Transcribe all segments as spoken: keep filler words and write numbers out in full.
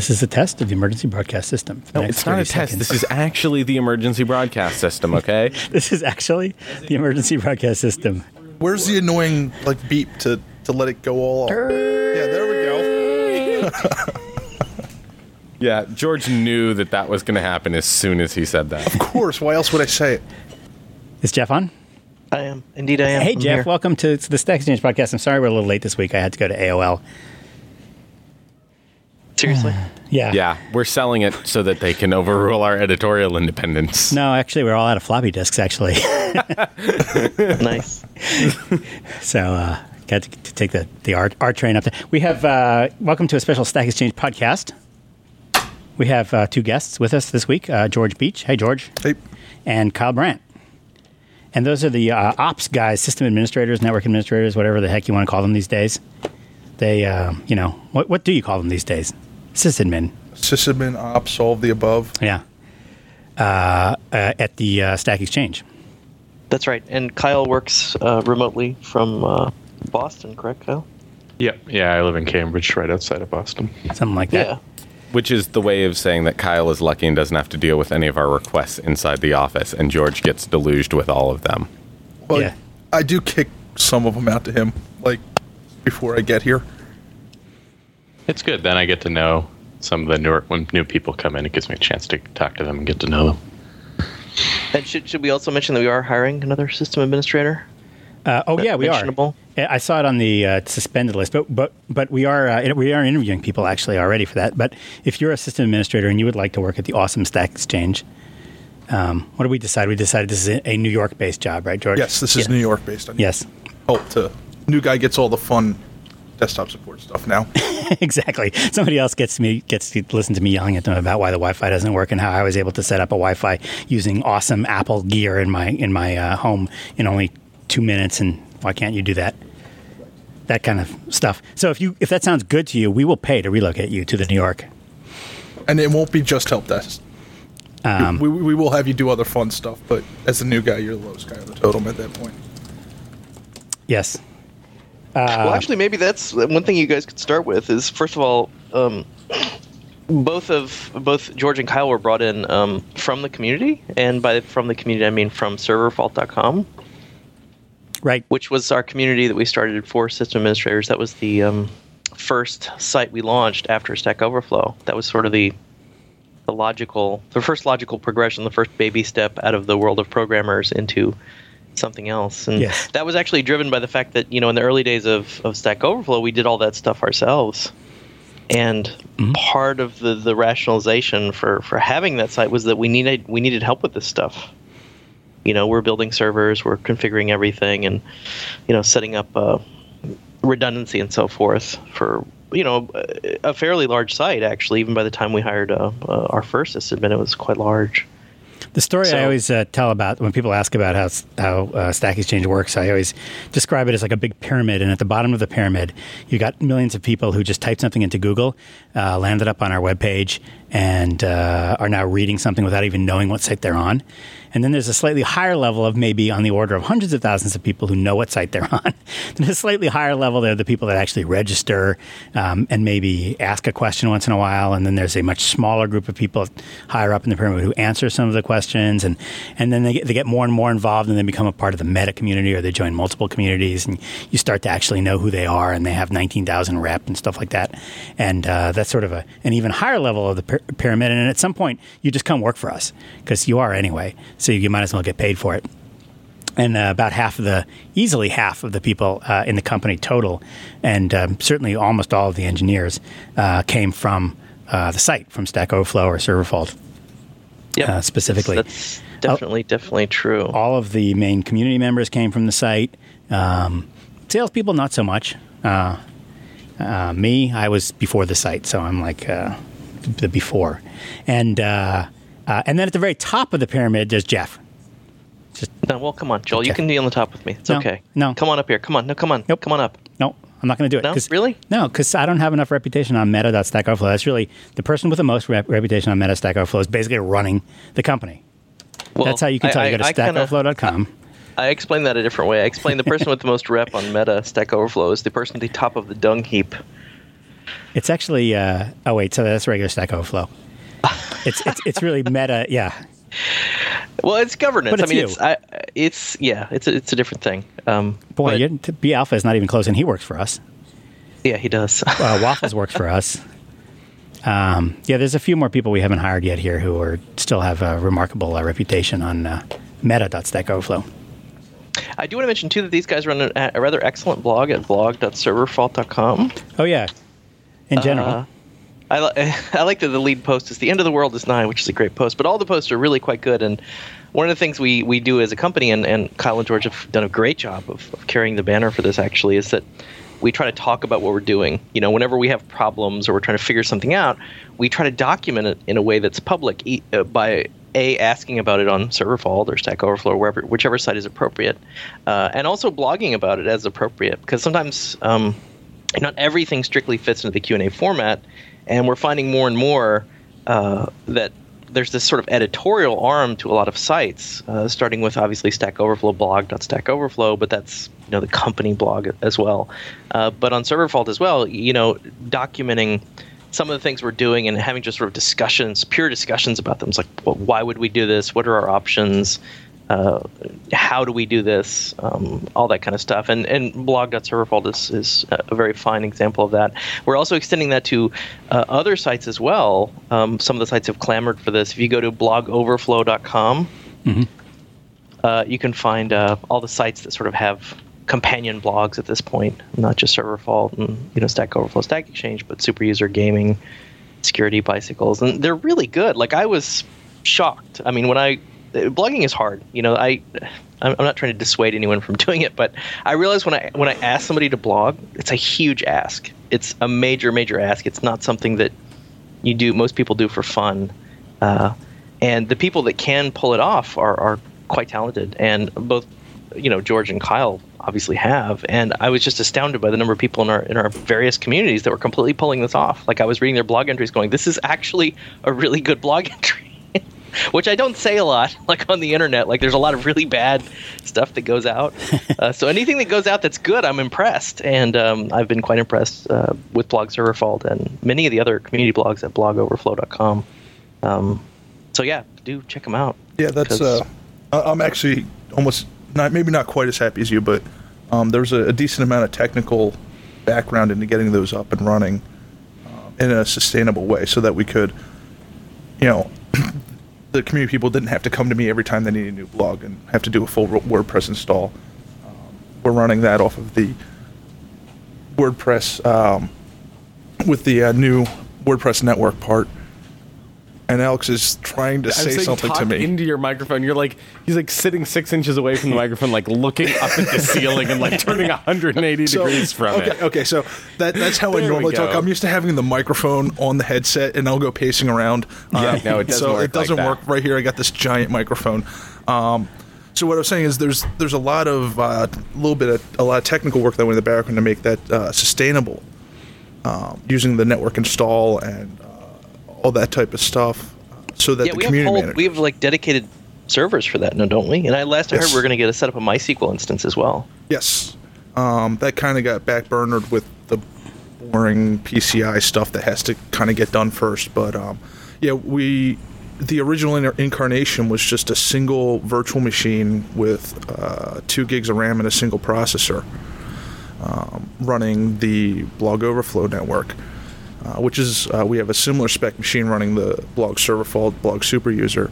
This is a test of the emergency broadcast system. No, it's not a test. Seconds. This is actually the emergency broadcast system, okay? This is actually the emergency broadcast system. Where's the annoying like beep to, to let it go all off? Yeah, there we go. Yeah, George knew that that was going to happen as soon as he said that. Of course. Why else would I say it? Is Jeff on? I am. Indeed, I am. Hey, I'm Jeff. Here. Welcome to the Stack Exchange podcast. I'm sorry we're a little late this week. I had to go to A O L. Seriously? Yeah. Yeah. We're selling it so that they can overrule our editorial independence. No, actually, we're all out of floppy disks, actually. Nice. So, uh, got to, to take the, the art, art train up. To, we have, uh, welcome to a special Stack Exchange podcast. We have uh, two guests with us this week, uh, George Beach. Hey, George. Hey. And Kyle Brandt. And those are the uh, ops guys, system administrators, network administrators, whatever the heck you want to call them these days. They, uh, you know, what what do you call them these days? Sysadmin. Sysadmin, ops, all of the above. Yeah. Uh, uh, at the uh, Stack Exchange. That's right. And Kyle works uh, remotely from uh, Boston, correct, Kyle? Yep. Yeah, I live in Cambridge, right outside of Boston. Something like that. Yeah. Which is the way of saying that Kyle is lucky and doesn't have to deal with any of our requests inside the office, and George gets deluged with all of them. Well, yeah. I do kick some of them out to him, like, before I get here. It's good. Then I get to know some of the newer, when new people come in, it gives me a chance to talk to them and get to know them. And should should we also mention that we are hiring another system administrator? Uh, oh, yeah, we are. I saw it on the uh, suspended list, but but but we are uh, we are interviewing people actually already for that. But if you're a system administrator and you would like to work at the awesome Stack Exchange, um, what did we decide? We decided this is a New York-based job, right, George? Yes, this is yeah. New York-based. I need yes. Help to new guy gets all the fun desktop support stuff now. Exactly. Somebody else gets me gets to listen to me yelling at them about why the Wi-Fi doesn't work and how I was able to set up a Wi-Fi using awesome Apple gear in my in my uh, home in only two minutes, and why can't you do that? That kind of stuff. So if you if that sounds good to you, we will pay to relocate you to the New York. And it won't be just help desk. Um, we, we, we will have you do other fun stuff, but as a new guy, you're the lowest guy on the totem at that point. Yes. Uh, well, actually, maybe that's one thing you guys could start with is, first of all, um, both of both George and Kyle were brought in um, from the community, and by from the community, I mean from server fault dot com. Right, which was our community that we started for system administrators. That was the um, first site we launched after Stack Overflow. That was sort of the the logical, the first logical progression, the first baby step out of the world of programmers into something else. And yes. That was actually driven by the fact that, you know, in the early days of, of Stack Overflow, we did all that stuff ourselves. And mm-hmm. part of the, the rationalization for, for having that site was that we needed we needed help with this stuff. You know, we're building servers, we're configuring everything, and, you know, setting up uh, redundancy and so forth for, you know, a fairly large site, actually. Even by the time we hired uh, uh, our first sysadmin, it was quite large. The story so, I always uh, tell about when people ask about how how uh, Stack Exchange works, I always describe it as like a big pyramid. And at the bottom of the pyramid, you got millions of people who just typed something into Google, uh, landed up on our webpage, and uh, are now reading something without even knowing what site they're on. And then there's a slightly higher level of maybe on the order of hundreds of thousands of people who know what site they're on. Then a slightly higher level, there are the people that actually register um, and maybe ask a question once in a while. And then there's a much smaller group of people higher up in the pyramid who answer some of the questions. And, and then they get, they get more and more involved, and they become a part of the meta community, or they join multiple communities. And you start to actually know who they are, and they have nineteen thousand rep and stuff like that. And uh, that's sort of a, an even higher level of the pyramid. pyramid and at some point you just come work for us because you are anyway, so you might as well get paid for it. And uh, about half of the easily half of the people uh, in the company total, and um, certainly almost all of the engineers uh, came from uh, the site, from Stack Overflow or ServerFault. Yeah, uh, specifically. That's definitely uh, definitely true. All of the main community members came from the site. Um, salespeople, not so much. Uh, uh, me, I was before the site, so I'm like. Uh, The before, and uh, uh, and then at the very top of the pyramid, there's Jeff. Just no, well, come on, Joel, Jeff. You can be on the top with me. It's no, okay. No, come on up here. Come on, no, come on, nope. Come on up. No, I'm not going to do it. No, really? No, because I don't have enough reputation on Meta.Stack Overflow. That's really the person with the most rep- reputation on Meta.Stack Overflow is basically running the company. Well, that's how you can tell. I, you go to I, stack overflow dot com. Kinda, I, I explained that a different way. I explained the person with the most rep on Meta Stack Overflow is the person at the top of the dung heap. It's actually, uh, oh wait, so that's regular Stack Overflow. It's it's it's really meta, yeah. Well, it's governance. But it's I mean, you. It's, I, it's yeah, it's a, it's a different thing. Um, Boy, but, B Alpha is not even close, and he works for us. Yeah, he does. uh, Waffles works for us. Um, yeah, there's a few more people we haven't hired yet here who are still have a remarkable uh, reputation on uh, meta.stack overflow. I do want to mention, too, that these guys run a, a rather excellent blog at blog dot server fault dot com. Oh, yeah. In general. Uh, I, li- I like that the lead post is The End of the World is Nigh, which is a great post. But all the posts are really quite good. And one of the things we, we do as a company, and, and Kyle and George have done a great job of, of carrying the banner for this, actually, is that we try to talk about what we're doing. You know, whenever we have problems or we're trying to figure something out, we try to document it in a way that's public e- uh, by... A, asking about it on ServerFault or Stack Overflow, wherever, whichever site is appropriate, uh, and also blogging about it as appropriate, because sometimes um, not everything strictly fits into the Q and A format, and we're finding more and more uh, that there's this sort of editorial arm to a lot of sites, uh, starting with obviously Stack Overflow, blog.Stack Overflow, but that's you know the company blog as well. Uh, but on ServerFault as well, you know, documenting some of the things we're doing and having just sort of discussions, pure discussions about them. It's like, well, why would we do this? What are our options? Uh, how do we do this? Um, all that kind of stuff. And and blog.serverfault is, is a very fine example of that. We're also extending that to uh, other sites as well. Um, some of the sites have clamored for this. If you go to blog overflow dot com, mm-hmm. uh, you can find uh, all the sites that sort of have companion blogs at this point, not just ServerFault and you know Stack Overflow, Stack Exchange, but Superuser Gaming, Security Bicycles, and they're really good. Like I was shocked. I mean, when I blogging is hard. You know, I I'm not trying to dissuade anyone from doing it, but I realized when I when I ask somebody to blog, it's a huge ask. It's a major major ask. It's not something that you do. Most people do for fun, uh, and the people that can pull it off are are quite talented. And both you know George and Kyle obviously have, and I was just astounded by the number of people in our in our various communities that were completely pulling this off. Like I was reading their blog entries going, this is actually a really good blog entry, which I don't say a lot, like on the internet. Like there's a lot of really bad stuff that goes out. uh, so anything that goes out that's good, I'm impressed. And um, I've been quite impressed uh, with Blog Server Fault and many of the other community blogs at blog overflow dot com. Um, so yeah, do check them out. Yeah, that's, uh, I'm actually almost... Not, maybe not quite as happy as you, but um, there's a, a decent amount of technical background into getting those up and running um, in a sustainable way so that we could, you know, the community people didn't have to come to me every time they needed a new blog and have to do a full WordPress install. Um, we're running that off of the WordPress um, with the uh, new WordPress network part. And Alex is trying to I'm say something talk to me. Into your microphone, you're like he's like sitting six inches away from the microphone, like looking up at the ceiling and like turning one hundred eighty so, degrees from okay, it. Okay, so that that's how I normally talk. I'm used to having the microphone on the headset, and I'll go pacing around. Yeah, um, no, it doesn't so work. It doesn't like work that. Right here. I got this giant microphone. Um, so what I was saying is there's there's a lot of a uh, little bit of a lot of technical work that went in the background to make that uh, sustainable, um, using the network install and. All that type of stuff, so that yeah, the we community have whole, managers. We have like dedicated servers for that now, don't we? And I last I yes. heard we we're going to get a set up a MySQL instance as well. Yes, um, that kind of got backburnered with the boring P C I stuff that has to kind of get done first. But um, yeah, we the original incarnation was just a single virtual machine with uh, two gigs of RAM and a single processor, um, running the Blog Overflow network. Uh, which is, uh, we have a similar spec machine running the Blog ServerFault, Blog Superuser,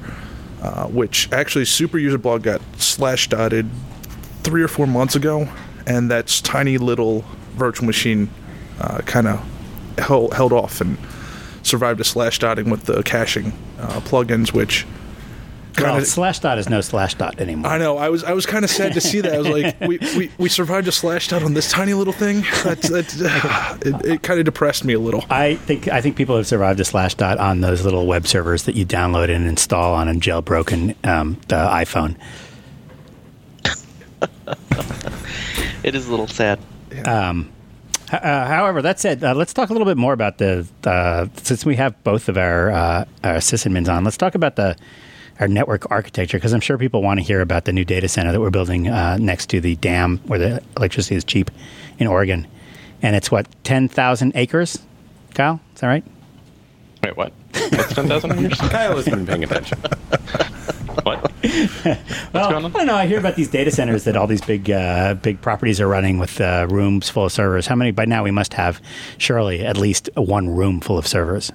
uh, which actually Superuser Blog got slash dotted three or four months ago, and that's tiny little virtual machine uh, kind of held, held off and survived a slash dotting with the caching uh, plugins, which... Kinda, well, Slashdot is no Slashdot anymore. I know. I was I was kind of sad to see that. I was like, we, we, we survived a Slashdot on this tiny little thing. That's, that's, uh, it it kind of depressed me a little. I think I think people have survived a Slashdot on those little web servers that you download and install on a jailbroken um, the iPhone. It is a little sad. Yeah. Um, uh, however, that said, uh, let's talk a little bit more about the uh, since we have both of our, uh, our sysadmins on. Let's talk about the. Our network architecture, because I'm sure people want to hear about the new data center that we're building uh, next to the dam where the electricity is cheap in Oregon. And it's, what, ten thousand acres? Kyle, is that right? Wait, what? What's ten thousand years? Kyle has been paying attention. What? What's well, going on? I don't know. I hear about these data centers that all these big uh, big properties are running with uh, rooms full of servers. How many? By now we must have, surely, at least one room full of servers.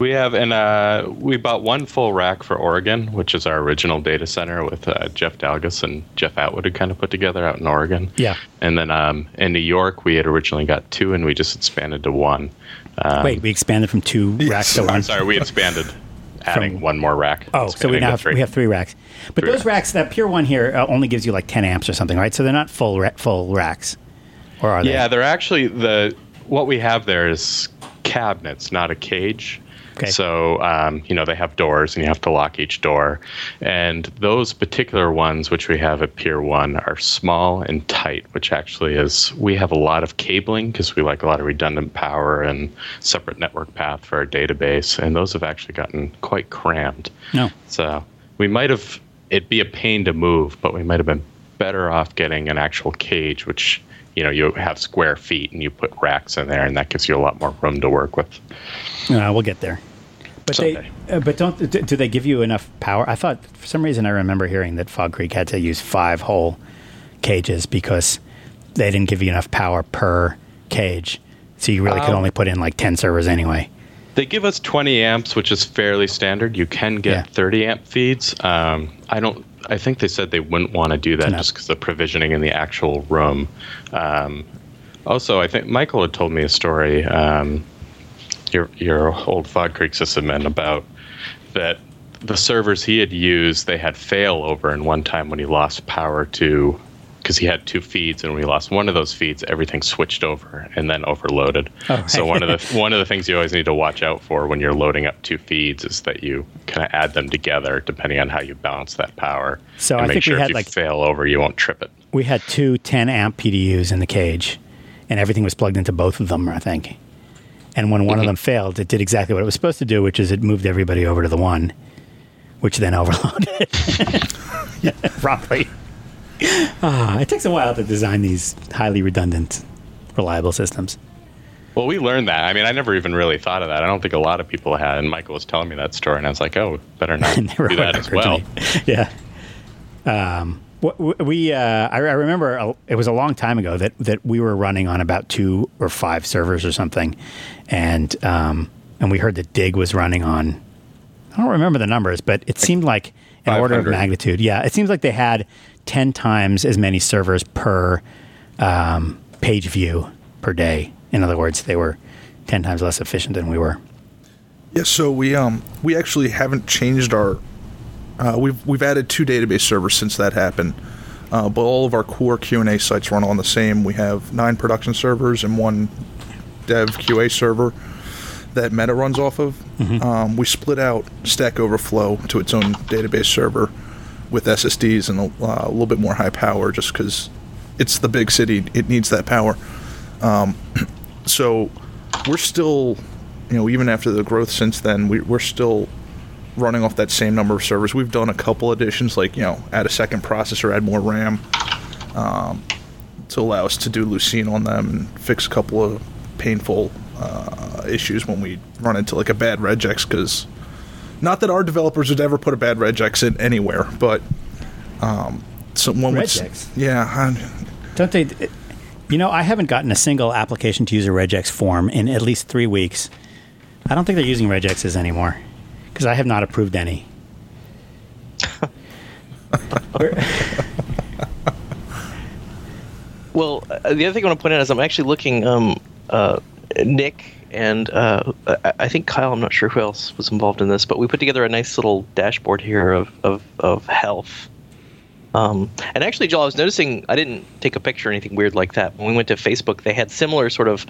We have, and uh, we bought one full rack for Oregon, which is our original data center with uh, Jeff Dalgas and Jeff Atwood had kind of put together out in Oregon. Yeah. And then um, in New York, we had originally got two, and we just expanded to one. Um, Wait, we expanded from two racks to one? I'm sorry, we expanded. Adding From, one more rack. Oh, so we now have three. we have three racks. But three those racks, racks, that pure one here uh, only gives you like ten amps or something, right? So they're not full ra- full racks, or are they? Yeah, they're actually the what we have there is cabinets, not a cage. Okay. So um, you know they have doors, and you have to lock each door. And those particular ones, which we have at Pier One, are small and tight, which actually is we have a lot of cabling because we like a lot of redundant power and separate network path for our database. And those have actually gotten quite crammed. No. So we might have it'd be a pain to move, but we might have been better off getting an actual cage, which you know you have square feet and you put racks in there, and that gives you a lot more room to work with. Uh, we'll get there. But Someday. they, uh, but don't do they give you enough power? I thought for some reason I remember hearing that Fog Creek had to use five whole cages because they didn't give you enough power per cage, so you really um, could only put in like ten servers anyway. They give us twenty amps, which is fairly standard. You can get yeah. thirty amp feeds. Um, I don't. I think they said they wouldn't want to do that enough. Just because of provisioning in the actual room. Um, also, I think Michael had told me a story. Um, Your, your old Fog Creek system and about that the servers he had used, they had failover. And one time when he lost power to, because he had two feeds, and when he lost one of those feeds, everything switched over and then overloaded. Oh, right. So one of the one of the things you always need to watch out for when you're loading up two feeds is that you kind of add them together depending on how you balance that power. So and I make think sure we had if you like fail over, you won't trip it. We had two ten amp P D Us in the cage, and everything was plugged into both of them, I think. And when one mm-hmm. of them failed, it did exactly what it was supposed to do, which is it moved everybody over to the one, which then overloaded properly. Ah, it takes a while to design these highly redundant, reliable systems. Well, we learned that. I mean, I never even really thought of that. I don't think a lot of people had. And Michael was telling me that story, and I was like, oh, better not do that as well. Yeah. Um, we, uh, I remember it was a long time ago that, that we were running on about two or five servers or something, and um, and we heard that D I G was running on. I don't remember the numbers, but it seemed like an order of magnitude. Yeah, it seems like they had ten times as many servers per um, page view per day. In other words, they were ten times less efficient than we were. Yeah, so we um we actually haven't changed our. Uh, we've we've added two database servers since that happened, uh, but all of our core Q and A sites run on the same. We have nine production servers and one dev Q A server that Meta runs off of. Mm-hmm. Um, we split out Stack Overflow to its own database server with S S Ds and a uh, little bit more high power just because it's the big city. It needs that power. Um, so we're still, you know, even after the growth since then, we, we're still... running off that same number of servers. We've done a couple additions, like, you know, add a second processor, add more RAM um, to allow us to do Lucene on them and fix a couple of painful uh, issues when we run into, like, a bad regex, because not that our developers would ever put a bad regex in anywhere, but... Um, so when regex? We, yeah. I, Don't they... You know, I haven't gotten a single application to use a regex form in at least three weeks. I don't think they're using regexes anymore. Because I have not approved any. Well, uh, the other thing I want to point out is I'm actually looking, um, uh, Nick and uh, I think Kyle, I'm not sure who else was involved in this, but we put together a nice little dashboard here of, of, of health. Um, and actually, Joel, I was noticing I didn't take a picture or anything weird like that. When we went to Facebook, they had similar sort of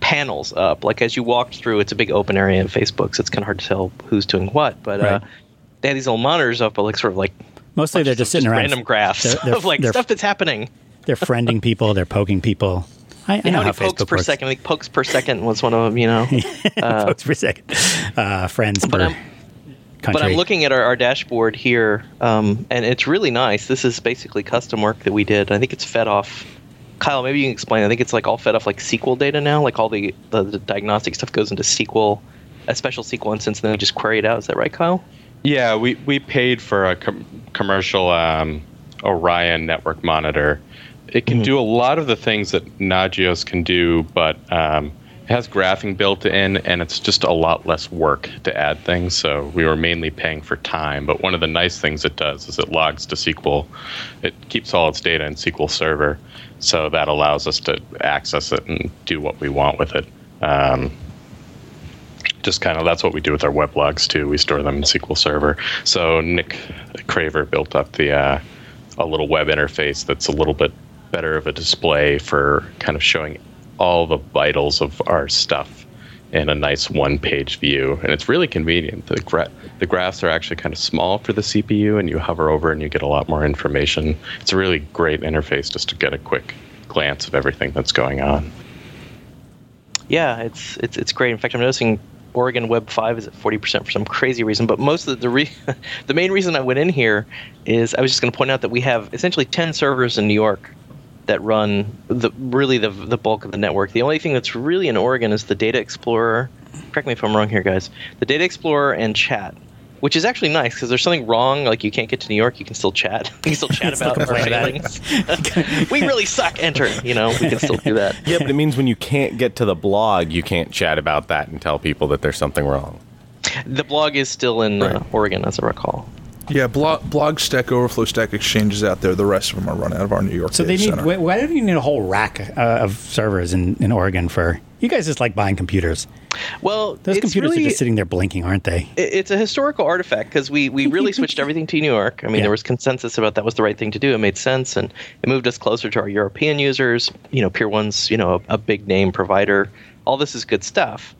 panels up, like as you walked through. It's a big open area in Facebook, so it's kind of hard to tell who's doing what, but right. uh they had these little monitors up, but like sort of like mostly they're just sitting just around random graphs they're, they're, of like stuff that's happening. They're friending people, they're poking people. I, yeah, I know how, how Facebook pokes per works. second. I think pokes per second was one of them, you know. Uh, pokes per second, uh friends per I'm, country. But I'm looking at our, our dashboard here, um and it's really nice. This is basically custom work that we did. I think it's fed off Kyle, maybe you can explain. I think it's like all fed off like S Q L data now. Like all the, the, the diagnostic stuff goes into S Q L, a special S Q L instance, and then we just query it out. Is that right, Kyle? Yeah, we, we paid for a com- commercial um, Orion network monitor. It can mm-hmm. do a lot of the things that Nagios can do, but um, it has graphing built in, and it's just a lot less work to add things. So we were mainly paying for time, but one of the nice things it does is it logs to S Q L. It keeps all its data in S Q L Server, so that allows us to access it and do what we want with it. Um, Just kind of that's what we do with our weblogs too. We store them in S Q L Server. So Nick Craver built up the uh, a little web interface that's a little bit better of a display for kind of showing all the vitals of our stuff in a nice one-page view, and it's really convenient. The gra- the graphs are actually kind of small for the C P U, and you hover over and you get a lot more information. It's a really great interface just to get a quick glance of everything that's going on. Yeah, it's it's it's great. In fact, I'm noticing Oregon Web five is at forty percent for some crazy reason, but most of the re- the main reason I went in here is I was just going to point out that we have essentially ten servers in New York that run the really the the bulk of the network. The only thing that's really in Oregon is the Data Explorer. Correct me if I'm wrong here, guys. The Data Explorer and chat, which is actually nice because there's something wrong. Like you can't get to New York, you can still chat. You can still chat about things. We really suck. Enter. You know, we can still do that. Yeah, but it means when you can't get to the blog, you can't chat about that and tell people that there's something wrong. The blog is still in right. uh, Oregon, as I recall. Yeah, blog, blog, Stack Overflow, Stack Exchange is out there. The rest of them are run out of our New York. So they need. Why, why do you need a whole rack uh, of servers in, in Oregon for? You guys just like buying computers. Well, those computers really, are just sitting there blinking, aren't they? It's a historical artifact because we, we really switched everything to New York. I mean, yeah. There was consensus about that was the right thing to do. It made sense, and it moved us closer to our European users. You know, Pier One's you know a, a big name provider. All this is good stuff.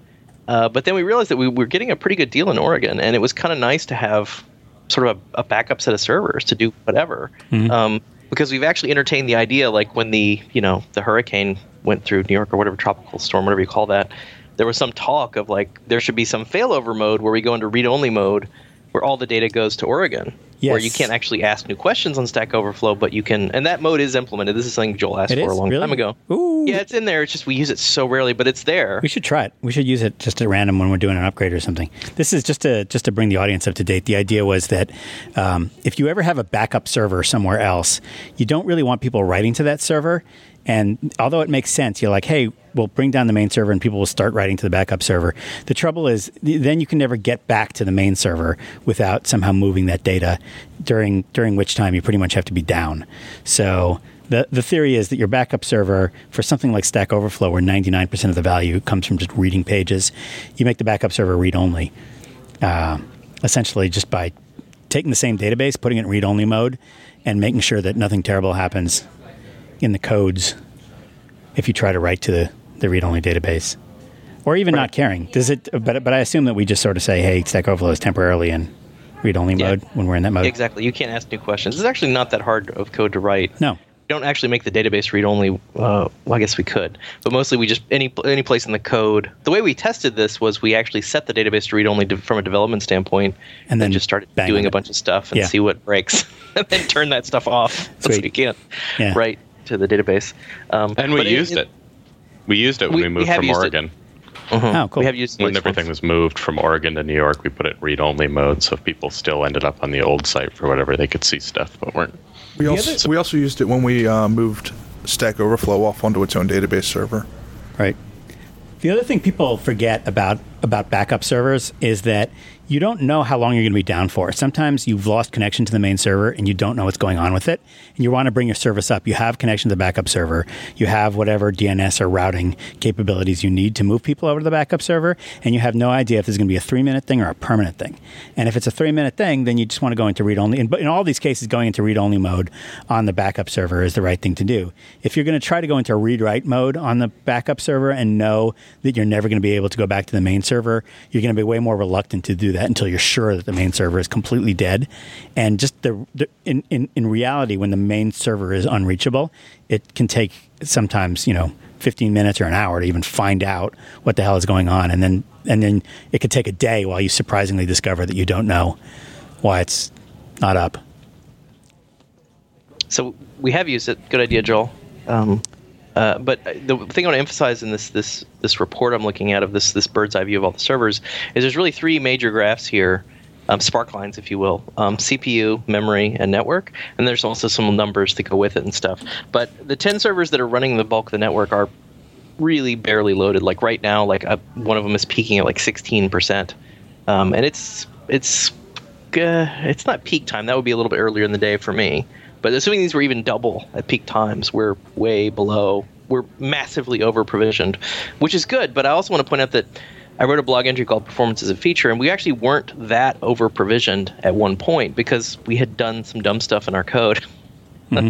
Uh, but then we realized that we were getting a pretty good deal in Oregon, and it was kind of nice to have sort of a, a backup set of servers to do whatever. Mm-hmm. Um, because we've actually entertained the idea, like when the you know the hurricane went through New York or whatever, tropical storm, whatever you call that, there was some talk of like there should be some failover mode where we go into read-only mode where all the data goes to Oregon, yes. where you can't actually ask new questions on Stack Overflow, but you can, and that mode is implemented. This is something Joel asked it for is? a long really? time ago. Ooh. Yeah, it's in there. It's just we use it so rarely, but it's there. We should try it. We should use it just at random when we're doing an upgrade or something. This is just to just to bring the audience up to date. The idea was that um, if you ever have a backup server somewhere else, you don't really want people writing to that server. And although it makes sense, you're like, hey, we'll bring down the main server and people will start writing to the backup server. The trouble is then you can never get back to the main server without somehow moving that data, during during which time you pretty much have to be down. So the the theory is that your backup server, for something like Stack Overflow, where ninety-nine percent of the value comes from just reading pages, you make the backup server read-only, uh, essentially just by taking the same database, putting it in read-only mode, and making sure that nothing terrible happens in the codes if you try to write to the, the read-only database. Or even right. not caring. Does it? But but I assume that we just sort of say, hey, Stack Overflow is temporarily in read-only yeah. mode when we're in that mode. Exactly. You can't ask new questions. It's actually not that hard of code to write. No. We don't actually make the database read-only. Uh, well, I guess we could. But mostly we just, any any place in the code. The way we tested this was we actually set the database to read-only de- from a development standpoint. And then and just started doing a bunch of stuff and yeah. see what breaks. And then turn that stuff off. That's what you can. Yeah. Right. To the database, um, and we used it, it. We used it when we, we moved we from Oregon. Uh-huh. Oh, cool! We have used it when everything was moved from Oregon to New York. We put it read-only mode, so people still ended up on the old site for whatever they could see stuff, but weren't. We also we also used it when we uh, moved Stack Overflow off onto its own database server. Right. The other thing people forget about about backup servers is that you don't know how long you're going to be down for. Sometimes you've lost connection to the main server and you don't know what's going on with it, and you want to bring your service up. You have connection to the backup server. You have whatever D N S or routing capabilities you need to move people over to the backup server, and you have no idea if this is going to be a three-minute thing or a permanent thing. And if it's a three-minute thing, then you just want to go into read-only. And in all these cases, going into read-only mode on the backup server is the right thing to do. If you're going to try to go into read-write mode on the backup server and know that you're never going to be able to go back to the main server, you're going to be way more reluctant to do that until you're sure that the main server is completely dead. And just the, the in, in, in reality, when the main server is unreachable, it can take sometimes, you know, fifteen minutes or an hour to even find out what the hell is going on. And then and then it could take a day while you surprisingly discover that you don't know why it's not up. So we have used it. Good idea, Joel. Um Uh, but the thing I want to emphasize in this this this report I'm looking at of this this bird's eye view of all the servers is there's really three major graphs here, um, spark lines, if you will, um, C P U, memory, and network. And there's also some numbers that go with it and stuff. But the ten servers that are running the bulk of the network are really barely loaded. Like right now, like uh, one of them is peaking at like sixteen percent, um, and it's it's uh, it's not peak time. That would be a little bit earlier in the day for me. But assuming these were even double at peak times, we're way below. We're massively over-provisioned, which is good. But I also want to point out that I wrote a blog entry called Performance as a Feature, and we actually weren't that over-provisioned at one point because we had done some dumb stuff in our code, mm-hmm.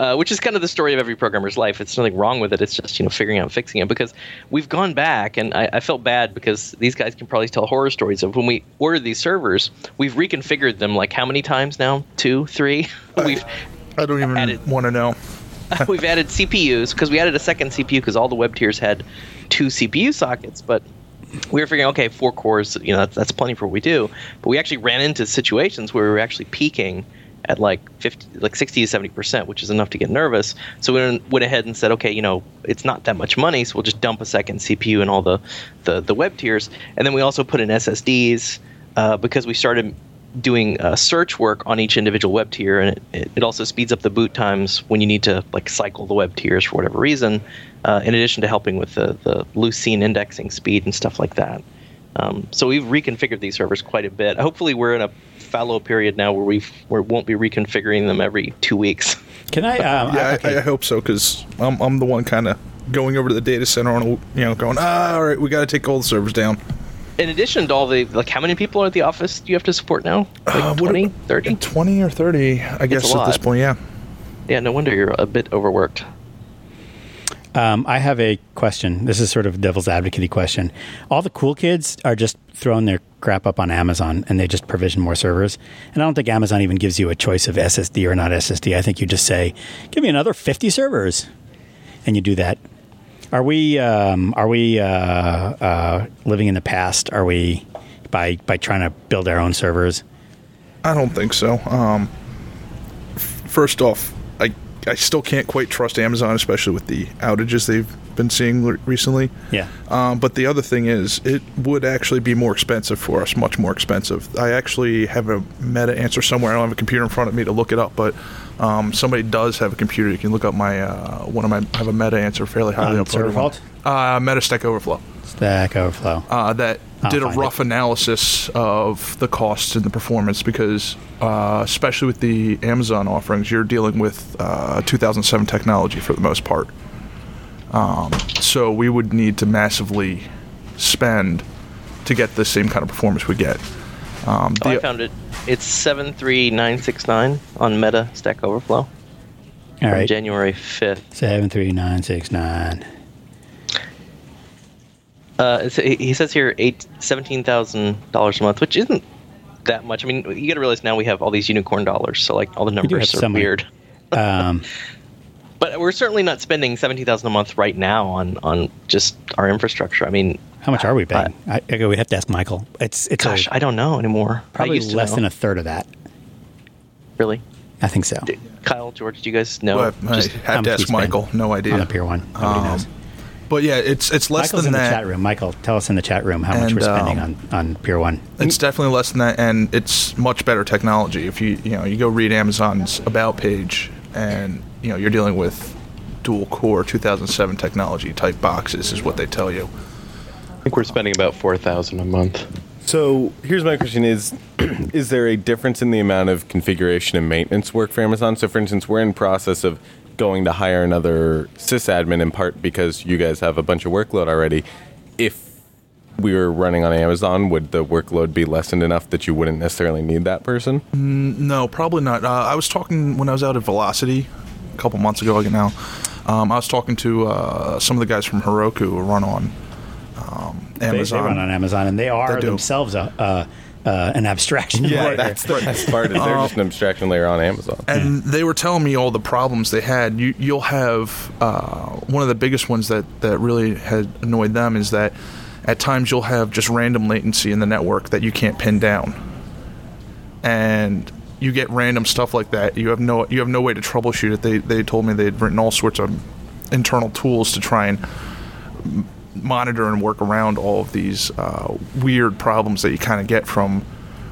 uh, which is kind of the story of every programmer's life. It's nothing wrong with it. It's just, you know, figuring out and fixing it, because we've gone back, and I, I felt bad because these guys can probably tell horror stories of when we ordered these servers, we've reconfigured them like how many times now? Two, three? we've... I don't even added, want to know. We've added C P Us because we added a second C P U because all the web tiers had two C P U sockets. But we were figuring, okay, four cores, you know, that's, that's plenty for what we do. But we actually ran into situations where we were actually peaking at like fifty, like sixty to seventy percent, which is enough to get nervous. So we went ahead and said, okay, you know, it's not that much money, so we'll just dump a second C P U in all the the, the web tiers, and then we also put in S S Ds uh, because we started doing uh, search work on each individual web tier, and it, it also speeds up the boot times when you need to like cycle the web tiers for whatever reason, uh, in addition to helping with the, the Lucene indexing speed and stuff like that. Um, so we've reconfigured these servers quite a bit. Hopefully we're in a fallow period now where, we've, where we won't be reconfiguring them every two weeks. Can I? Um, yeah, I, okay. I, I hope so, because I'm, I'm the one kind of going over to the data center and, you know, going, ah, all right, we got to take all the servers down. In addition to all the, like, how many people are at the office do you have to support now? Like uh, twenty, about, thirty? twenty or thirty, I guess, at this point, yeah. Yeah, no wonder you're a bit overworked. Um, I have a question. This is sort of a devil's advocate-y question. All the cool kids are just throwing their crap up on Amazon, and they just provision more servers. And I don't think Amazon even gives you a choice of S S D or not S S D. I think you just say, give me another fifty servers, and you do that. Are we um, are we uh, uh, living in the past? Are we by by trying to build our own servers? I don't think so. Um, first off, I I still can't quite trust Amazon, especially with the outages they've been seeing l- recently. Yeah. Um, but the other thing is, it would actually be more expensive for us, much more expensive. I actually have a meta answer somewhere. I don't have a computer in front of me to look it up, but um, somebody does have a computer. You can look up my uh, one of my. I have a meta answer fairly highly. Um, ServerFault? Uh, meta Stack Overflow. Stack Overflow. Uh, that I'll did a rough it. analysis of the costs and the performance because, uh, especially with the Amazon offerings, you're dealing with uh, two thousand seven technology for the most part. Um, so we would need to massively spend to get the same kind of performance we get. Um, oh, I found it. It's seven three nine six nine on Meta Stack Overflow. All right. January fifth. seven three nine six nine. Uh, he says here eight, seventeen thousand dollars a month, which isn't that much. I mean, you got to realize now we have all these unicorn dollars, so like all the numbers are somewhere. Weird. Um But we're certainly not spending seventeen thousand dollars a month right now on, on just our infrastructure. I mean, how much are we paying? Uh, I, I we'd have to ask Michael. It's it's gosh, a, I don't know anymore. Probably less than a third of that. Really? I think so. Did, Kyle, George, do you guys know? Well, I just, had to ask Michael. No idea. On the Pier One, nobody um, knows. But yeah, it's it's less Michael's than that. Michael's in the chat room. Michael, tell us in the chat room how and, much we're spending um, on, on Pier One. It's definitely less than that, and it's much better technology. If you you know you go read Amazon's about page and. You know, you're dealing with dual-core two thousand seven technology-type boxes is what they tell you. I think we're spending about four thousand dollars a month. So here's my question is, is there a difference in the amount of configuration and maintenance work for Amazon? So, for instance, we're in process of going to hire another sysadmin in part because you guys have a bunch of workload already. If we were running on Amazon, would the workload be lessened enough that you wouldn't necessarily need that person? Mm, no, probably not. Uh, I was talking when I was out at Velocity a couple months ago like now, um, I was talking to uh, some of the guys from Heroku who run on um, Amazon. They, they run on Amazon, and they are they themselves a, uh, uh, an abstraction yeah, layer. Yeah, that's the best part. Is they're um, just an abstraction layer on Amazon. And yeah. They were telling me all the problems they had. You, you'll have uh, one of the biggest ones that, that really had annoyed them is that at times you'll have just random latency in the network that you can't pin down. And you get random stuff like that. You have no you have no way to troubleshoot it. They they told me they'd written all sorts of internal tools to try and monitor and work around all of these uh, weird problems that you kind of get from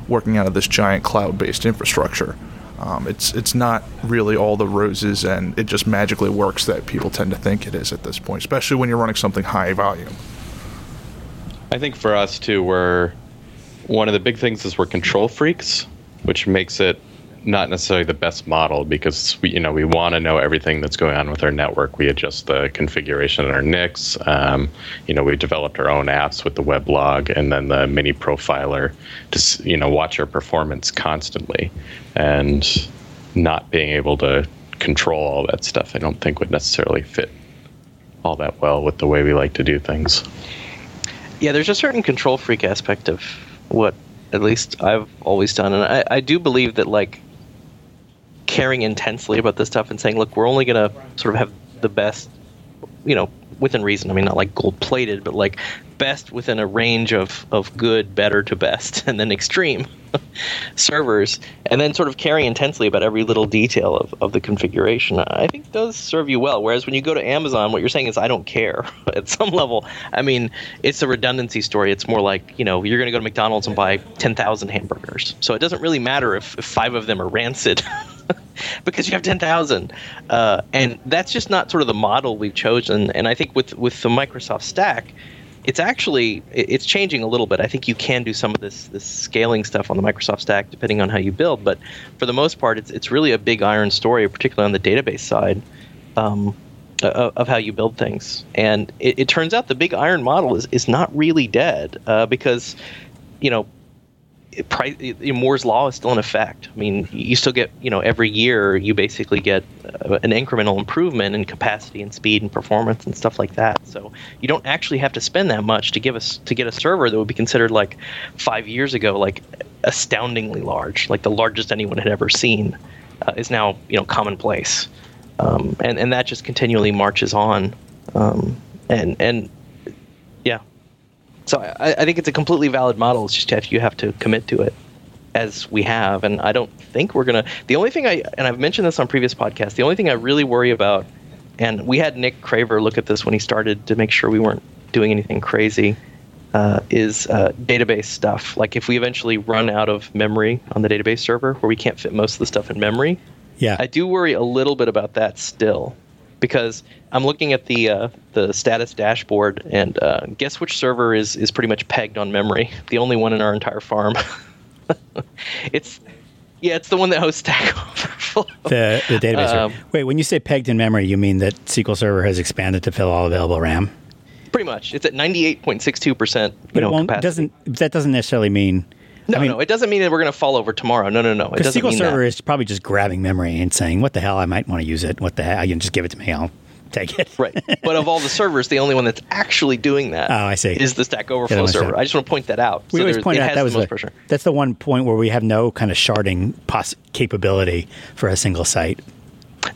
working out of this giant cloud-based infrastructure. Um, it's it's not really all the roses and it just magically works that people tend to think it is at this point, especially when you're running something high volume. I think for us, too, we're one of the big things is we're control freaks, which makes it not necessarily the best model because we, you know, we want to know everything that's going on with our network. We adjust the configuration in our N I Cs. Um, you know, we developed our own apps with the weblog and then the mini profiler to, you know, watch our performance constantly, and not being able to control all that stuff, I don't think would necessarily fit all that well with the way we like to do things. Yeah, there's a certain control freak aspect of what at least I've always done, and I, I do believe that, like, caring intensely about this stuff and saying, look, we're only going to sort of have the best, you know, within reason. I mean, not like gold-plated, but like best within a range of, of good, better to best, and then extreme servers, and then sort of caring intensely about every little detail of, of the configuration, I think does serve you well. Whereas when you go to Amazon, what you're saying is, I don't care at some level. I mean, it's a redundancy story. It's more like, you know, you're going to go to McDonald's and buy ten thousand hamburgers. So it doesn't really matter if, if five of them are rancid. Because you have ten thousand. Uh, and that's just not sort of the model we've chosen. And I think with, with the Microsoft stack, it's actually it's changing a little bit. I think you can do some of this this scaling stuff on the Microsoft stack depending on how you build. But for the most part, it's it's really a big iron story, particularly on the database side, um, of, of how you build things. And it, it turns out the big iron model is, is not really dead uh, because, you know, It, it, Moore's law is still in effect. I mean, you still get, you know, every year you basically get uh, an incremental improvement in capacity and speed and performance and stuff like that. So you don't actually have to spend that much to give us to get a server that would be considered, like, five years ago, like, astoundingly large, like the largest anyone had ever seen, uh, is now, you know, commonplace, um, and and that just continually marches on, um, and and yeah. So I, I think it's a completely valid model. It's just if you have to commit to it, as we have. And I don't think we're going to – the only thing I – and I've mentioned this on previous podcasts. The only thing I really worry about – and we had Nick Craver look at this when he started to make sure we weren't doing anything crazy uh, – is uh, database stuff. Like, if we eventually run out of memory on the database server where we can't fit most of the stuff in memory, yeah, I do worry a little bit about that still. Because I'm looking at the uh, the status dashboard, and uh, guess which server is, is pretty much pegged on memory? The only one in our entire farm. It's yeah, it's the one that hosts Stack Overflow. The the database. Um, Wait, when you say pegged in memory, you mean that S Q L Server has expanded to fill all available RAM? Pretty much. It's at ninety-eight point six two percent. But you know, it won't, capacity. Doesn't that doesn't necessarily mean. No, I mean, no, it doesn't mean that we're going to fall over tomorrow. No, no, no. It doesn't mean that. The S Q L Server is probably just grabbing memory and saying, what the hell, I might want to use it. What the hell, you can just give it to me. I'll take it. Right. But of all the servers, the only one that's actually doing that oh, I see. is the Stack Overflow server. I just want to point that out. We so always point out that was the most pressure. That's the one point where we have no kind of sharding pos- capability for a single site.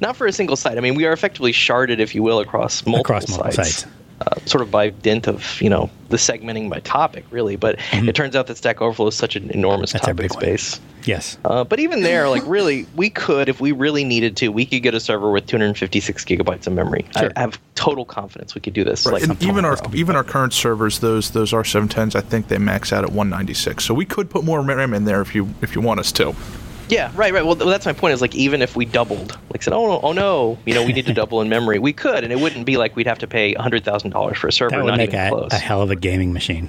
Not for a single site. I mean, we are effectively sharded, if you will, across multiple across multiple sites. sites. Uh, sort of by dint of, you know, the segmenting by topic, really. But mm-hmm. It turns out that Stack Overflow is such an enormous That's topic space. Yes. Uh, but even there, like, really, we could, if we really needed to, we could get a server with two hundred fifty-six gigabytes of memory. Sure. I have total confidence we could do this. Right. Like, and even our even our current servers, those those R seven tens, I think they max out at one ninety-six. So we could put more RAM in there if you if you want us to. Yeah, right, right. Well, th- well, that's my point is, like, even if we doubled, like said, oh, oh no, you know, we need to double in memory, we could, and it wouldn't be like we'd have to pay one hundred thousand dollars for a server. That would not make even a, close. a hell of a gaming machine.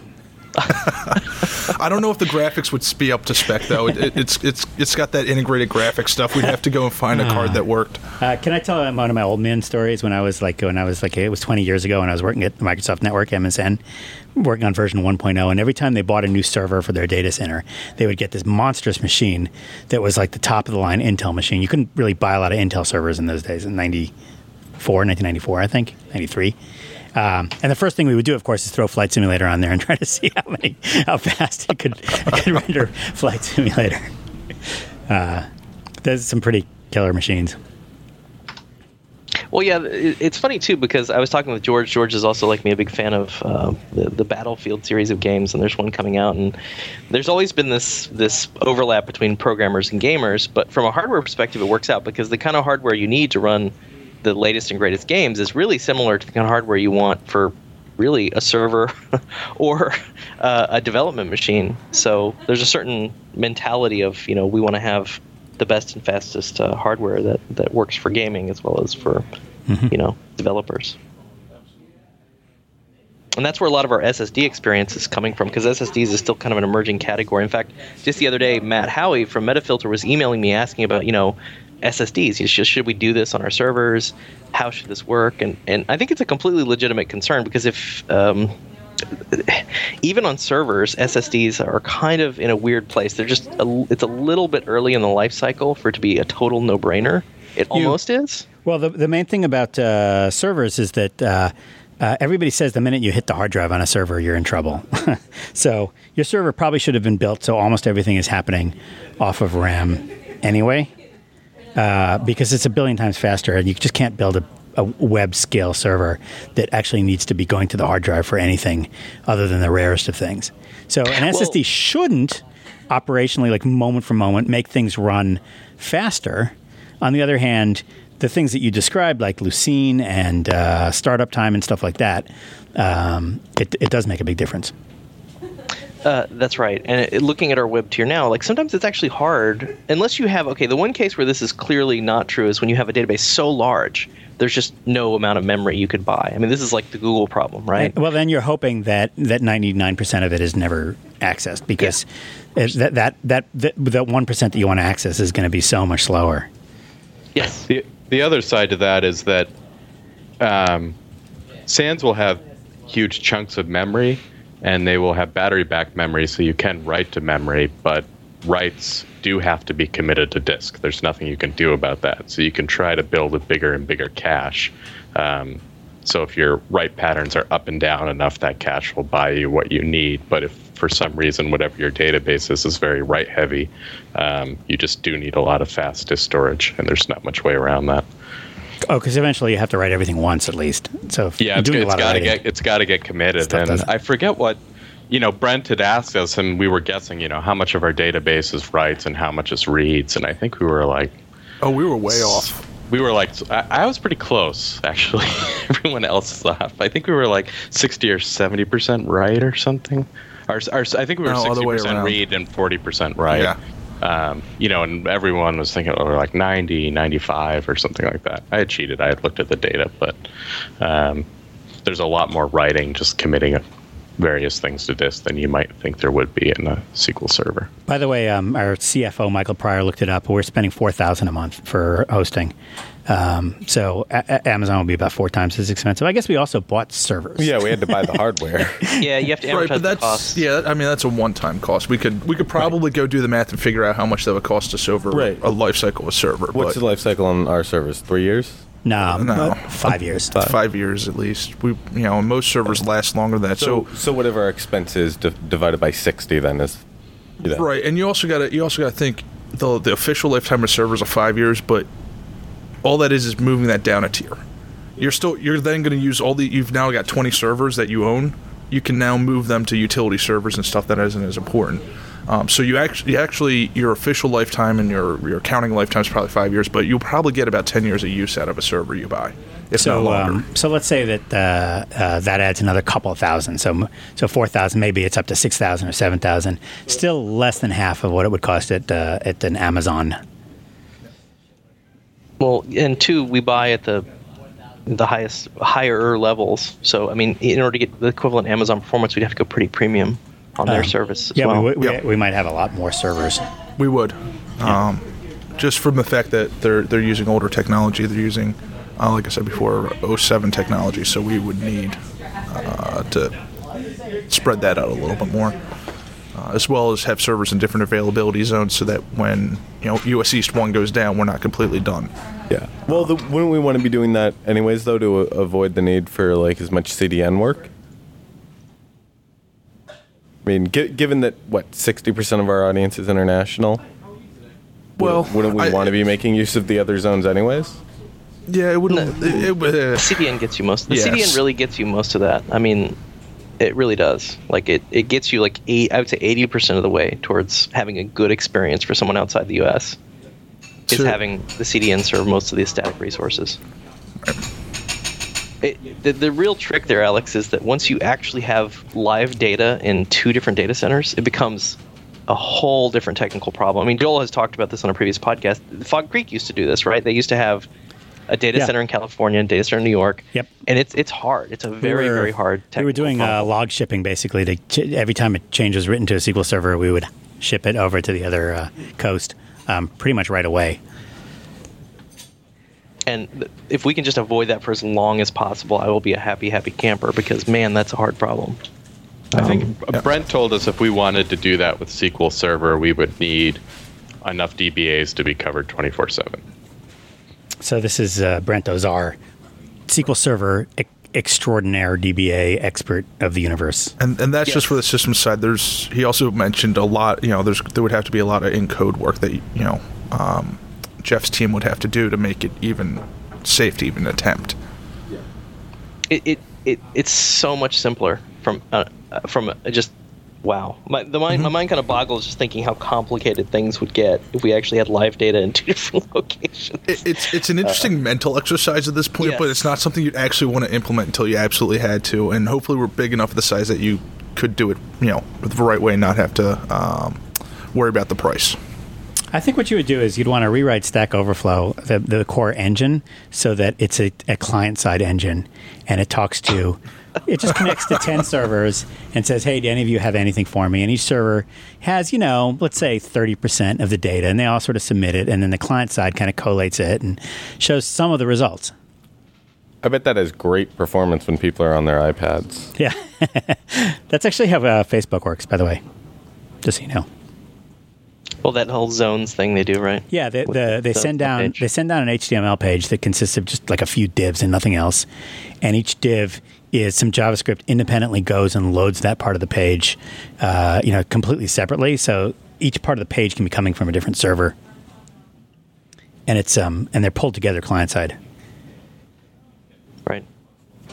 I don't know if the graphics would be up to spec, though. It, it, it's it's It's got that integrated graphics stuff. We'd have to go and find a card that worked. Uh, can I tell one of my old man stories when I was, like, when I was, like, it was twenty years ago when I was working at the Microsoft Network, M S N, working on version one point oh, and every time they bought a new server for their data center, they would get this monstrous machine that was like the top-of-the-line Intel machine. You couldn't really buy a lot of Intel servers in those days, in ninety-four, nineteen ninety-four, I think, ninety-three. Um, and the first thing we would do, of course, is throw Flight Simulator on there and try to see how many, how fast it could, it could render Flight Simulator. Uh, there's some pretty killer machines. Well, yeah, it's funny, too, because I was talking with George. George is also, like me, a big fan of uh, the, the Battlefield series of games, and there's one coming out. And there's always been this this overlap between programmers and gamers, but from a hardware perspective, it works out because the kind of hardware you need to run the latest and greatest games is really similar to the kind of hardware you want for really a server or uh, a development machine. So there's a certain mentality of, you know, we want to have the best and fastest uh, hardware that, that works for gaming as well as for, mm-hmm. you know, developers. And that's where a lot of our S S D experience is coming from, because S S Ds is still kind of an emerging category. In fact, just the other day, Matt Howie from Metafilter was emailing me asking about, you know, S S Ds. He's just, should we do this on our servers? How should this work? And and I think it's a completely legitimate concern, because if um, even on servers, S S Ds are kind of in a weird place. They're just a, it's a little bit early in the life cycle for it to be a total no-brainer. It you, almost is. Well, the the main thing about uh, servers is that. Uh, Uh, everybody says the minute you hit the hard drive on a server, you're in trouble. So your server probably should have been built so almost everything is happening off of RAM anyway, uh, because it's a billion times faster, and you just can't build a, a web-scale server that actually needs to be going to the hard drive for anything other than the rarest of things. So an well, S S D shouldn't operationally, like moment for moment, make things run faster. On the other hand, the things that you described, like Lucene and uh, startup time and stuff like that, um, it, it does make a big difference. Uh, that's right. And it, looking at our web tier now, like sometimes it's actually hard, unless you have, okay, the one case where this is clearly not true is when you have a database so large, there's just no amount of memory you could buy. I mean, this is like the Google problem, right? Well, then you're hoping that, that ninety-nine percent of it is never accessed, because yeah. that, that, that, that, that one percent that you want to access is going to be so much slower. Yes. The, the other side to that is that um, SANs will have huge chunks of memory, and they will have battery-backed memory, so you can write to memory, but writes do have to be committed to disk. There's nothing you can do about that. So you can try to build a bigger and bigger cache. Um, so if your write patterns are up and down enough, that cache will buy you what you need. But if for some reason whatever your database is is very write heavy, um, you just do need a lot of fast disk storage, and there's not much way around that. Oh, because eventually you have to write everything once at least. So if yeah, it's, it's got to get it's got to get committed. And I forget what you know. Brent had asked us, and we were guessing, you know, how much of our database is writes and how much is reads, and I think we were like, oh, we were way off. We were like, I, I was pretty close, actually. Everyone else is off. I think we were like sixty or seventy percent right or something. Our, our, I think we were no, sixty percent read and forty percent right. Yeah. Um, you know, and everyone was thinking, oh, we're like ninety, ninety-five or something like that. I had cheated. I had looked at the data, but um, there's a lot more writing just committing various things to disk than you might think there would be in a S Q L Server. By the way, um, our C F O, Michael Pryor, looked it up. We're spending four thousand dollars a month for hosting. Um, so a- a- Amazon will be about four times as expensive. I guess we also bought servers. Yeah, we had to buy the hardware. Yeah, you have to amortize right, but that's, the cost. Yeah, I mean, that's a one-time cost. We could we could probably right. go do the math and figure out how much that would cost a server, right. a life cycle of a server. What's but, the life cycle on our servers? Three years? No, no. Five years. Five. Five years at least. We, you know, most servers last longer than that. So, so, so whatever our expense is d- divided by sixty, then is you know. Right. And you also got to you also got to think the the official lifetime of servers are five years, but all that is is moving that down a tier. You're still you're then going to use all the you've now got twenty servers that you own. You can now move them to utility servers and stuff that isn't as important. Um, so you actually, you actually, your official lifetime and your your accounting lifetime is probably five years, but you'll probably get about ten years of use out of a server you buy, if so, not longer. Um, so let's say that uh, uh, that adds another couple of thousand. So so four thousand, maybe it's up to six thousand or seven thousand. Still less than half of what it would cost at uh, at an Amazon. Well, and two, we buy at the the highest higher levels. So I mean, in order to get the equivalent Amazon performance, we'd have to go pretty premium on their um, service as yeah, well. We, we, yep. we might have a lot more servers. We would. Yeah. Um, just from the fact that they're they're using older technology. They're using, uh, like I said before, oh seven technology, so we would need uh, to spread that out a little bit more, uh, as well as have servers in different availability zones so that when you know U S East one goes down, we're not completely done. Yeah. Well, the, wouldn't we want to be doing that anyways, though, to avoid the need for like as much C D N work? I mean, given that, what, sixty percent of our audience is international, well, wouldn't we I, want to be making use of the other zones anyways? Yeah, it wouldn't. No, it, it, uh, C D N gets you most. The yes. C D N really gets you most of that. I mean, it really does. Like, it, it gets you, like, eight, I would say eighty percent of the way towards having a good experience for someone outside the U S is having the C D N serve most of the static resources. It, the, the real trick there, Alex, is that once you actually have live data in two different data centers, it becomes a whole different technical problem. I mean, Joel has talked about this on a previous podcast. Fog Creek used to do this, right? They used to have a data yeah. center in California and data center in New York. Yep. And it's it's hard. It's a very, we were, very hard technical problem. We were doing uh, log shipping, basically. To ch- every time a change was written to a S Q L server, we would ship it over to the other uh, coast um, pretty much right away. And if we can just avoid that for as long as possible, I will be a happy, happy camper because, man, that's a hard problem. I um, think yeah. Brent told us if we wanted to do that with S Q L Server, we would need enough D B As to be covered twenty-four seven. So this is uh, Brent Ozar, S Q L Server e- extraordinaire D B A expert of the universe. And and that's yes. just for the system side. There's he also mentioned a lot. You know, there's there would have to be a lot of in-code work that you know. Um, Jeff's team would have to do to make it even safe to even attempt. Yeah. It it, it it's so much simpler from uh, from just wow. My the mind mm-hmm. my mind kind of boggles just thinking how complicated things would get if we actually had live data in two different locations. It, it's it's an interesting uh, mental exercise at this point, yes. but it's not something you'd actually want to implement until you absolutely had to. And hopefully, we're big enough of the size that you could do it, you know, the right way, and not have to um, worry about the price. I think what you would do is you'd want to rewrite Stack Overflow, the, the core engine, so that it's a, a client-side engine, and it talks to, it just connects to ten servers and says, hey, do any of you have anything for me? And each server has, you know, let's say thirty percent of the data, and they all sort of submit it, and then the client side kind of collates it and shows some of the results. I bet that is great performance when people are on their iPads. Yeah. That's actually how uh, Facebook works, by the way, just so you know. Well, that whole zones thing they do, right? Yeah, the, the, they send down they send down an H T M L page that consists of just like a few divs and nothing else. And each div is some JavaScript independently goes and loads that part of the page, uh, you know, completely separately. So each part of the page can be coming from a different server, and it's um and they're pulled together client side. Right.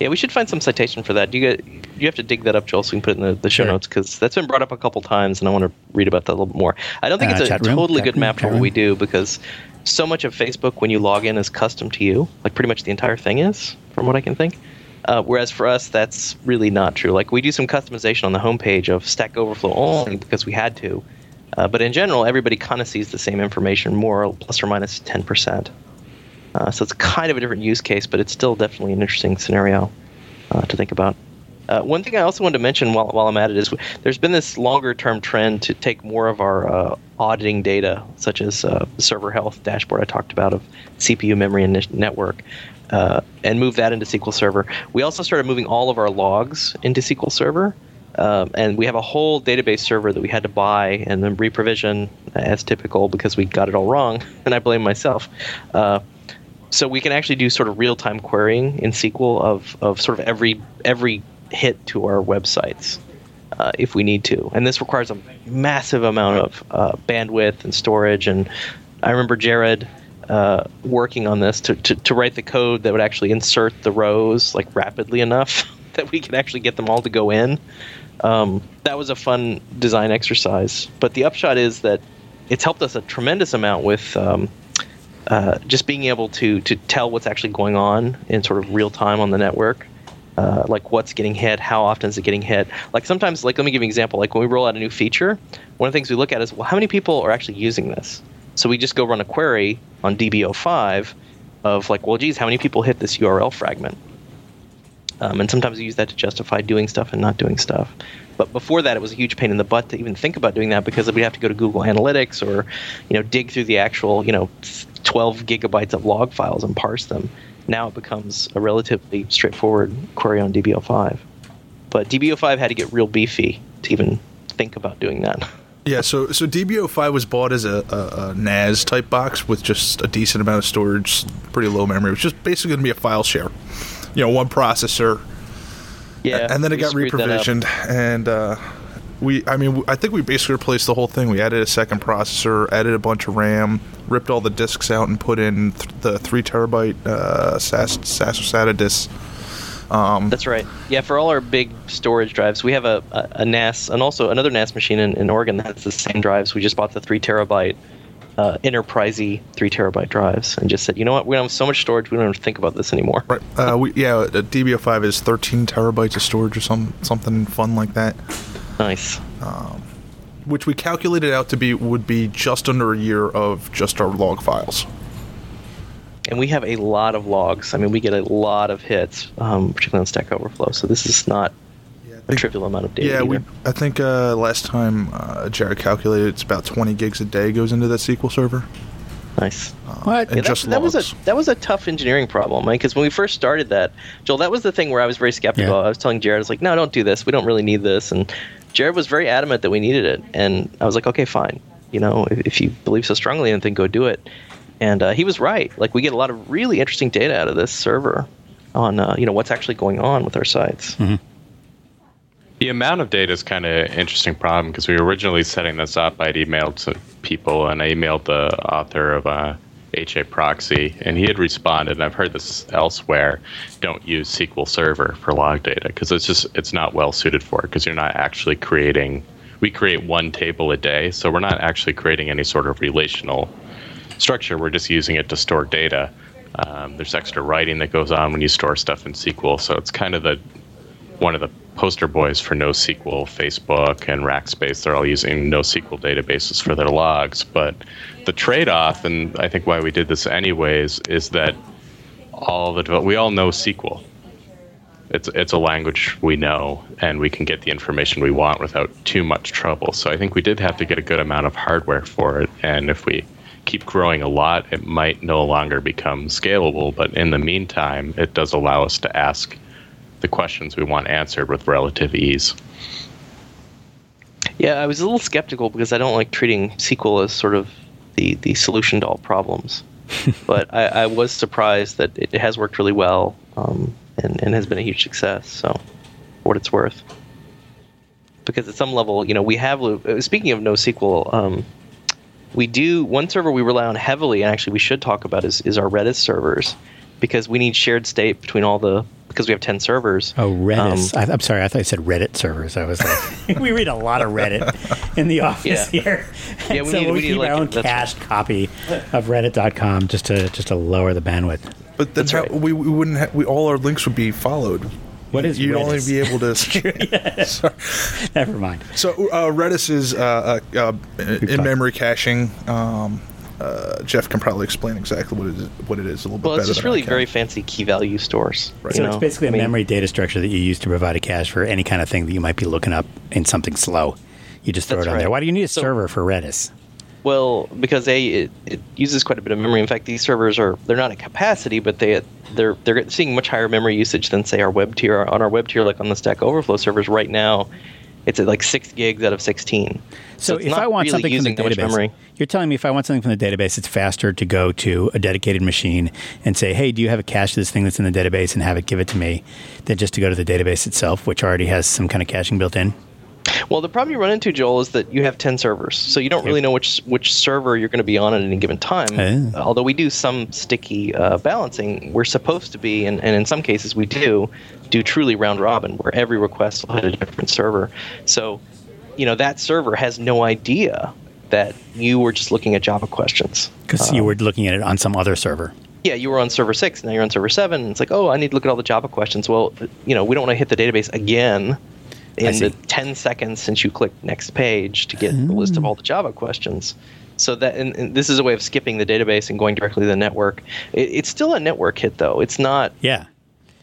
Yeah, we should find some citation for that. Do you get, you have to dig that up, Joel, so we can put it in the, the show sure. notes, because that's been brought up a couple times, and I want to read about that a little bit more. I don't think uh, it's a room, totally good room, map for what room. we do, because so much of Facebook, when you log in, is custom to you. Like, pretty much the entire thing is, from what I can think. Uh, whereas for us, that's really not true. Like, we do some customization on the homepage of Stack Overflow only because we had to. Uh, but in general, everybody kind of sees the same information, more or plus or minus ten percent. Uh, so it's kind of a different use case, but it's still definitely an interesting scenario uh, to think about. Uh, one thing I also wanted to mention while while I'm at it is w- there's been this longer-term trend to take more of our uh, auditing data, such as uh, the server health dashboard I talked about of C P U, memory, and n- network, uh, and move that into S Q L Server. We also started moving all of our logs into S Q L Server, um, and we have a whole database server that we had to buy and then reprovision as typical because we got it all wrong, and I blame myself. Uh, So we can actually do sort of real-time querying in S Q L of, of sort of every every hit to our websites uh, if we need to. And this requires a massive amount of uh, bandwidth and storage. And I remember Jared uh, working on this to, to, to write the code that would actually insert the rows like rapidly enough that we could actually get them all to go in. Um, that was a fun design exercise. But the upshot is that it's helped us a tremendous amount with um, – Uh, just being able to to tell what's actually going on in sort of real time on the network, uh, like what's getting hit, how often is it getting hit. Like sometimes, like let me give you an example. Like when we roll out a new feature, one of the things we look at is, well, how many people are actually using this? So we just go run a query on D B O five of like, well, geez, how many people hit this U R L fragment? Um, and sometimes we use that to justify doing stuff and not doing stuff. But before that, it was a huge pain in the butt to even think about doing that because we'd have to go to Google Analytics or, you know, dig through the actual, you know, twelve gigabytes of log files and parse them. Now it becomes a relatively straightforward query on D B O five. But D B O five had to get real beefy to even think about doing that. Yeah, so so D B O five was bought as a, a, a N A S type box with just a decent amount of storage, pretty low memory. It was just basically going to be a file share. You know, one processor. Yeah. And then it got reprovisioned. And uh, we, I mean, I think we basically replaced the whole thing. We added a second processor, added a bunch of RAM, ripped all the disks out, and put in th- the three terabyte uh, S A S, S A S or SATA disks. Um, That's right. Yeah, for all our big storage drives, we have a, a, a N A S and also another N A S machine in, in Oregon that has the same drives. We just bought the three terabyte uh, enterprisey three terabyte drives and just said, you know what, we don't have so much storage, we don't have to think about this anymore. Right. Uh, we, yeah, D B O five is thirteen terabytes of storage or some something fun like that. Nice. Um, which we calculated out to be would be just under a year of just our log files. And we have a lot of logs. I mean, we get a lot of hits, um, particularly on Stack Overflow. So this is not yeah, think, a trivial amount of data. Yeah, we, I think uh, last time uh, Jared calculated it's about twenty gigs a day goes into that S Q L Server. Nice. Uh, what? And yeah, just that, logs. That was a that was a tough engineering problem, right? Because when we first started that, Joel, that was the thing where I was very skeptical. Yeah. I was telling Jared, I was like, no, don't do this. We don't really need this. And Jared was very adamant that we needed it. And I was like, okay, fine. You know, if, if you believe so strongly in it, then go do it. And uh, he was right. Like, we get a lot of really interesting data out of this server on, uh, you know, what's actually going on with our sites. Mm-hmm. The amount of data is kind of an interesting problem because we were originally setting this up. I'd emailed to people, and I emailed the author of uh, H A Proxy, and he had responded, and I've heard this elsewhere, don't use S Q L Server for log data because it's just it's not well suited for it because you're not actually creating. We create one table a day, so we're not actually creating any sort of relational structure. We're just using it to store data. Um, there's extra writing that goes on when you store stuff in S Q L, so it's kind of the one of the poster boys for NoSQL. Facebook and Rackspace, they're all using NoSQL databases for their logs. But the trade-off, and I think why we did this anyways, is that all the we all know S Q L. It's it's a language we know, and we can get the information we want without too much trouble. So I think we did have to get a good amount of hardware for it, and if we keep growing a lot, it might no longer become scalable. But in the meantime, it does allow us to ask the questions we want answered with relative ease. Yeah, I was a little skeptical because I don't like treating S Q L as sort of the, the solution to all problems. But I, I was surprised that it has worked really well um, and, and has been a huge success, so for what it's worth. Because at some level, you know, we have, speaking of NoSQL, um, we do, one server we rely on heavily, and actually we should talk about, is, is our Redis servers, because we need shared state between all the, because we have ten servers. Oh, Redis. Um, I, I'm sorry, I thought you said Reddit servers. I was like, we read a lot of Reddit in the office yeah. here. Yeah, we so need, we need keep like, our own cached right. copy of reddit dot com just to just to lower the bandwidth. But that's, that's how right. we, we wouldn't have, we, all our links would be followed. What is You'd Redis? Only be able to. Sorry. Never mind. So uh, Redis is uh, uh, in-memory caching. Um, uh, Jeff can probably explain exactly what it is, what it is a little well, bit better. Well, it's just really very fancy key-value stores. Right. So you it's know? basically I mean, a memory data structure that you use to provide a cache for any kind of thing that you might be looking up in something slow. You just throw it on right. there. Why do you need a so, server for Redis? Well, because A, it, it uses quite a bit of memory. In fact, these servers are, they're not at capacity, but they, they're they're seeing much higher memory usage than, say, our web tier. On our web tier, like on the Stack Overflow servers right now, it's at like six gigs out of sixteen. So, so if I want really something from the database, you're telling me if I want something from the database, it's faster to go to a dedicated machine and say, hey, do you have a cache of this thing that's in the database and have it give it to me than just to go to the database itself, which already has some kind of caching built in? Well, the problem you run into, Joel, is that you have ten servers. So you don't really know which which server you're going to be on at any given time. Oh. Although we do some sticky uh, balancing, we're supposed to be, and, and in some cases we do, do truly round-robin, where every request will hit a different server. So, you know, that server has no idea that you were just looking at Java questions. Because um, you were looking at it on some other server. Yeah, you were on server six, now you're on server seven. And it's like, oh, I need to look at all the Java questions. Well, you know, we don't want to hit the database again in the ten seconds since you clicked next page to get mm. the list of all the Java questions. So that and, and this is a way of skipping the database and going directly to the network. It, it's still a network hit, though. It's not. Yeah.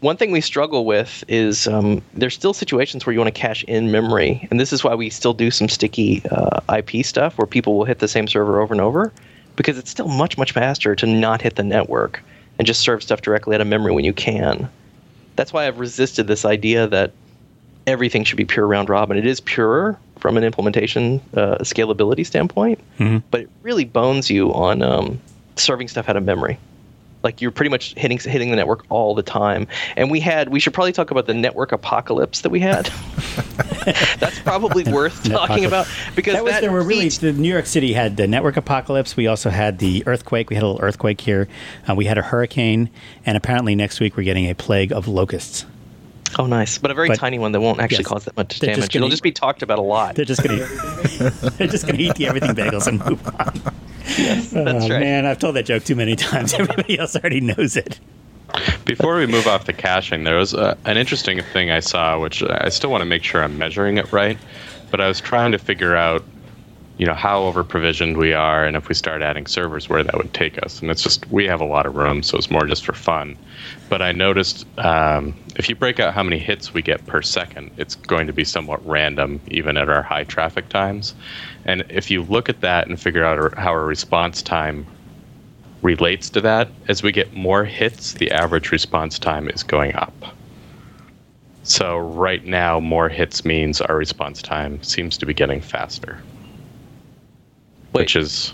One thing we struggle with is um, there's still situations where you want to cache in memory, and this is why we still do some sticky uh, I P stuff where people will hit the same server over and over, because it's still much, much faster to not hit the network and just serve stuff directly out of memory when you can. That's why I've resisted this idea that everything should be pure round robin. It is purer from an implementation uh, scalability standpoint, mm-hmm. but it really bones you on um, serving stuff out of memory. Like, you're pretty much hitting hitting the network all the time. And we had, we should probably talk about the network apocalypse that we had. That's probably worth talking about. Because that was, that there were really, the New York City had the network apocalypse. We also had the earthquake. We had a little earthquake here. Uh, we had a hurricane. And apparently next week we're getting a plague of locusts. Oh, nice. But a very but, tiny one that won't actually yes, cause that much damage. Just It'll eat, just be talked about a lot. They're just going to eat the everything bagels and move on. Yes, that's right. Oh, man, I've told that joke too many times. Everybody else already knows it. Before we move off the caching, there was a, an interesting thing I saw, which I still want to make sure I'm measuring it right, but I was trying to figure out, you know, how over-provisioned we are, and if we start adding servers, where that would take us. And it's just, we have a lot of room, so it's more just for fun. But I noticed um, if you break out how many hits we get per second, it's going to be somewhat random, even at our high traffic times. And if you look at that and figure out how our response time relates to that, as we get more hits, the average response time is going up. So right now, more hits means our response time seems to be getting faster. Wait. Which is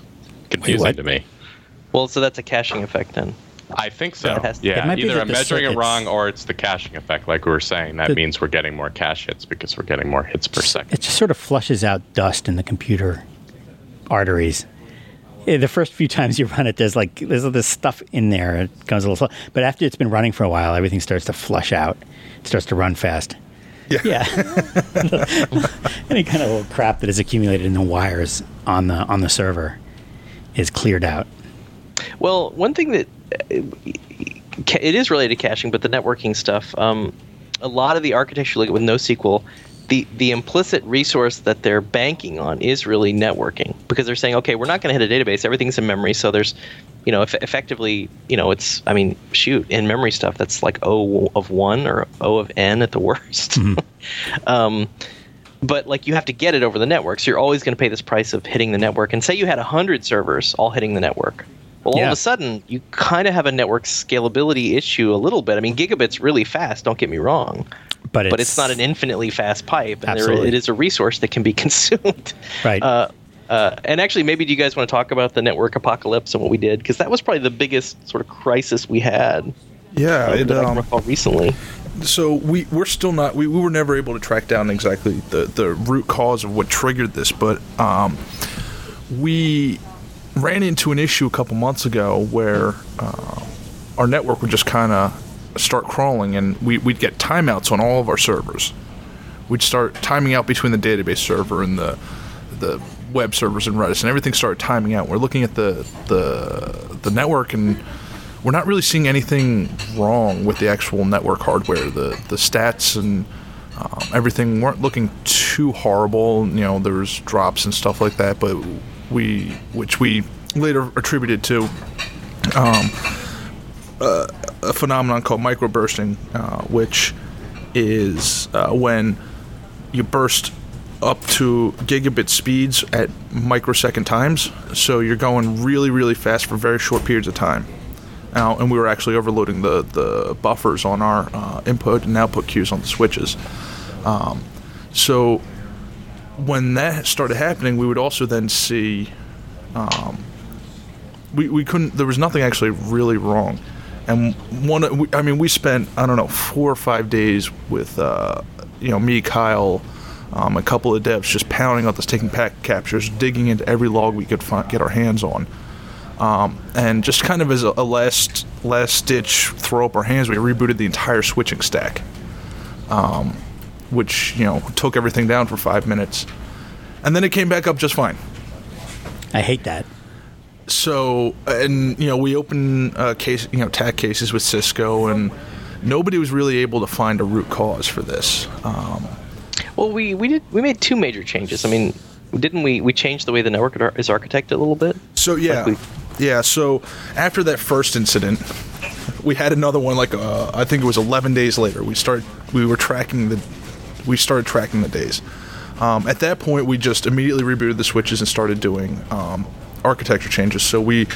confusing Wait, to me. Well, so that's a caching effect then. I think so. Yeah, to, yeah. either I'm measuring circuits. it wrong, or it's the caching effect, like we were saying. That the, means we're getting more cache hits because we're getting more hits per second. It just sort of flushes out dust in the computer arteries. The first few times you run it, there's like there's all this stuff in there. It comes a little slow, but after it's been running for a while, everything starts to flush out. It starts to run fast. Yeah. yeah. Any kind of old crap that is accumulated in the wires on the on the server is cleared out. Well, one thing that it is related to caching, but the networking stuff. Um, a lot of the architecture like with NoSQL, the the implicit resource that they're banking on is really networking, because they're saying, okay, we're not going to hit a database. Everything's in memory, so there's, you know, effectively, you know, it's, I mean, shoot, in memory stuff, that's like O of one or O of N at the worst. Mm-hmm. um, but like you have to get it over the network. So you're always going to pay this price of hitting the network. And say you had one hundred servers all hitting the network. Well, yeah. all of a sudden, you kind of have a network scalability issue a little bit. I mean, gigabit's really fast, don't get me wrong. But it's, but it's not an infinitely fast pipe. And there, it is a resource that can be consumed. Right. Uh, Uh, and actually, maybe do you guys want to talk about the network apocalypse and what we did? Because that was probably the biggest sort of crisis we had. Yeah, it, that I can recall recently. So we we're still not we, we were never able to track down exactly the, the root cause of what triggered this, but um, we ran into an issue a couple months ago where uh, our network would just kind of start crawling, and we we'd get timeouts on all of our servers. We'd start timing out between the database server and the the. web servers and Redis, and everything started timing out. We're looking at the, the the network, and we're not really seeing anything wrong with the actual network hardware. The the stats and um, everything weren't looking too horrible. You know, there was drops and stuff like that, but we, which we later attributed to um, uh, a phenomenon called microbursting, uh, which is uh, when you burst up to gigabit speeds at microsecond times, so you're going really, really fast for very short periods of time. Now, and we were actually overloading the, the buffers on our uh, input and output queues on the switches. Um, so when that started happening, we would also then see um, we we couldn't. There was nothing actually really wrong, and one. I mean, we spent I don't know four or five days with uh, you know me, Kyle. Um, a couple of devs just pounding out this, taking packet captures, digging into every log we could find, get our hands on. Um, and just kind of as a, a last last ditch throw up our hands, we rebooted the entire switching stack, um, which, you know, took everything down for five minutes. And then it came back up just fine. I hate that. So, and, you know, we opened uh, case, you know, T A C cases with Cisco, and nobody was really able to find a root cause for this. Um Well, we, we did we made two major changes. I mean, didn't we we change the way the network is architected a little bit? So yeah, like yeah. So after that first incident, we had another one. Like uh, I think it was eleven days later. We started we were tracking the we started tracking the days. Um, at that point, we just immediately rebooted the switches and started doing um, architecture changes. So we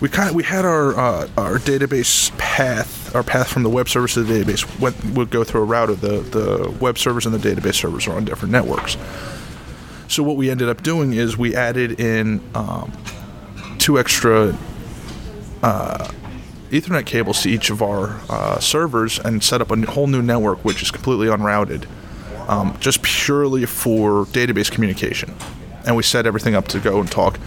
we kind of, we had our uh, our database path. Our path from the web service to the database went, would go through a router. The, the web servers and the database servers are on different networks. So what we ended up doing is we added in um, two extra uh, Ethernet cables to each of our uh, servers and set up a whole new network, which is completely unrouted, um, just purely for database communication. And we set everything up to go and talk.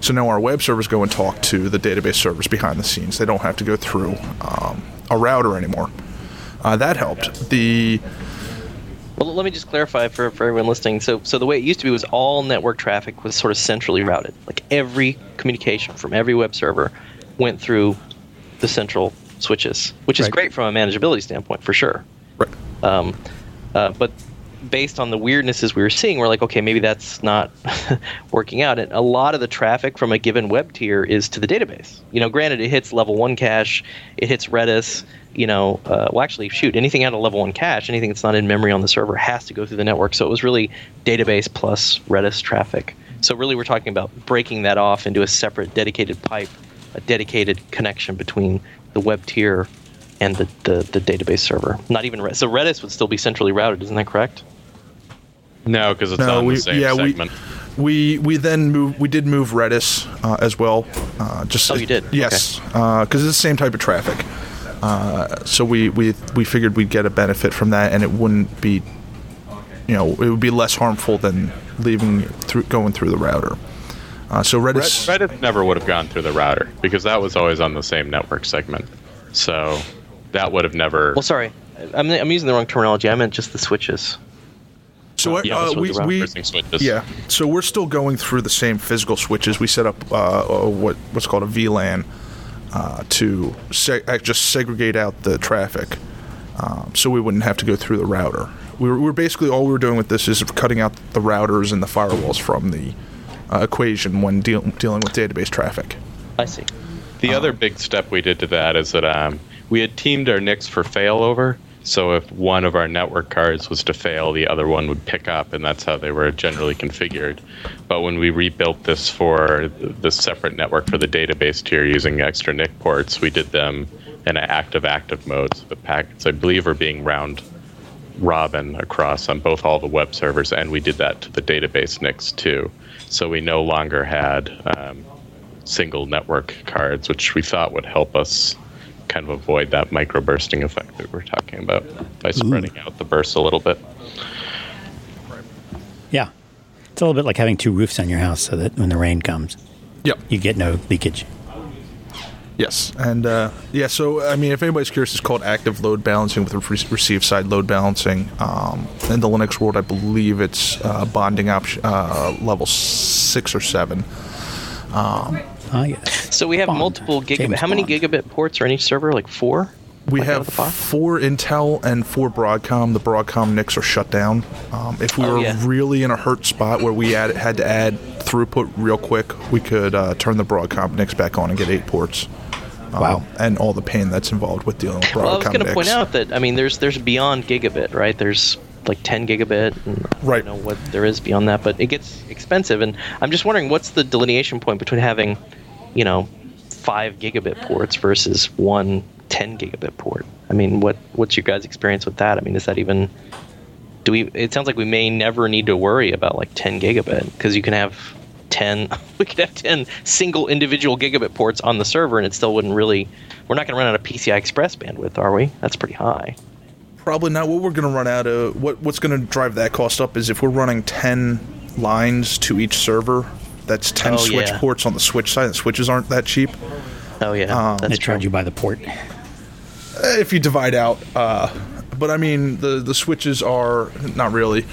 So now our web servers go and talk to the database servers behind the scenes. They don't have to go through um, a router anymore. Uh, that helped. The Well, let me just clarify for, for everyone listening. So so the way it used to be was all network traffic was sort of centrally routed. Like every communication from every web server went through the central switches, which is right. great from a manageability standpoint, for sure. Right. Um, uh, but based on the weirdnesses we were seeing, we're like, okay, maybe that's not working out. And a lot of the traffic from a given web tier is to the database. You know, granted, it hits level one cache, it hits Redis. You know, uh, well, actually, shoot, anything out of level one cache, anything that's not in memory on the server has to go through the network. So it was really database plus Redis traffic. So really, we're talking about breaking that off into a separate dedicated pipe, a dedicated connection between the web tier and the, the, the database server. Not even Redis. So Redis would still be centrally routed, isn't that correct? No, because it's no, on we, the same yeah, segment. We, we we then move. We did move Redis uh, as well. Uh, just oh, you did. Yes, because okay. uh, it's the same type of traffic. Uh, so we, we we figured we'd get a benefit from that, and it wouldn't be, you know, it would be less harmful than leaving through going through the router. Uh, so Redis Red, Redis never would have gone through the router because that was always on the same network segment. So that would have never. Well, sorry, I'm I'm using the wrong terminology. I meant just the switches. So yeah, uh, we, we yeah. So we're still going through the same physical switches. We set up uh, what what's called a V LAN uh, to seg- just segregate out the traffic, um, so we wouldn't have to go through the router. We were, we were basically all we were doing with this is cutting out the routers and the firewalls from the uh, equation when deal- dealing with database traffic. I see. The um, other big step we did to that is that um, we had teamed our N I Cs for failover. So if one of our network cards was to fail, the other one would pick up, and that's how they were generally configured. But when we rebuilt this for the separate network for the database tier using extra N I C ports, we did them in an active-active mode. So the packets, I believe, are being round-robin across on both all the web servers, and we did that to the database N I Cs too. So we no longer had um, single network cards, which we thought would help us kind of avoid that microbursting effect that we're talking about by spreading Ooh. out the bursts a little bit. Yeah. It's a little bit like having two roofs on your house so that when the rain comes, yep. you get no leakage. Yes. And, uh, yeah, so, I mean, if anybody's curious, it's called active load balancing with re- receive-side load balancing. Um, in the Linux world, I believe it's uh, bonding option uh, level six or seven. Um Ah, yes. So we have Bond. multiple gigabit. How many gigabit ports are in each server? Like four? We like have four Intel and four Broadcom. The Broadcom N I Cs are shut down. Um, if we oh, were yeah. really in a hurt spot where we add, had to add throughput real quick, we could uh, turn the Broadcom N I Cs back on and get eight ports. Um, wow. And all the pain that's involved with dealing with Broadcom N I Cs. Well, I was going to point out that, I mean, there's there's beyond gigabit, right? There's like ten gigabit, and right. I don't know what there is beyond that, but it gets expensive. And I'm just wondering, what's the delineation point between having, you know, five gigabit ports versus one ten gigabit port? I mean, what what's your guys' experience with that? I mean, is that even, do we, it sounds like we may never need to worry about like ten gigabit, because you can have ten, we could have ten single individual gigabit ports on the server, and it still wouldn't really, we're not going to run out of P C I Express bandwidth, are we? That's pretty high. Probably not. What we're going to run out of, what what's going to drive that cost up is if we're running ten lines to each server, that's ten oh, switch yeah. ports on the switch side, and switches aren't that cheap. Oh, yeah. Um, they charge you by the port. If you divide out. Uh, but, I mean, the, the switches are, not really.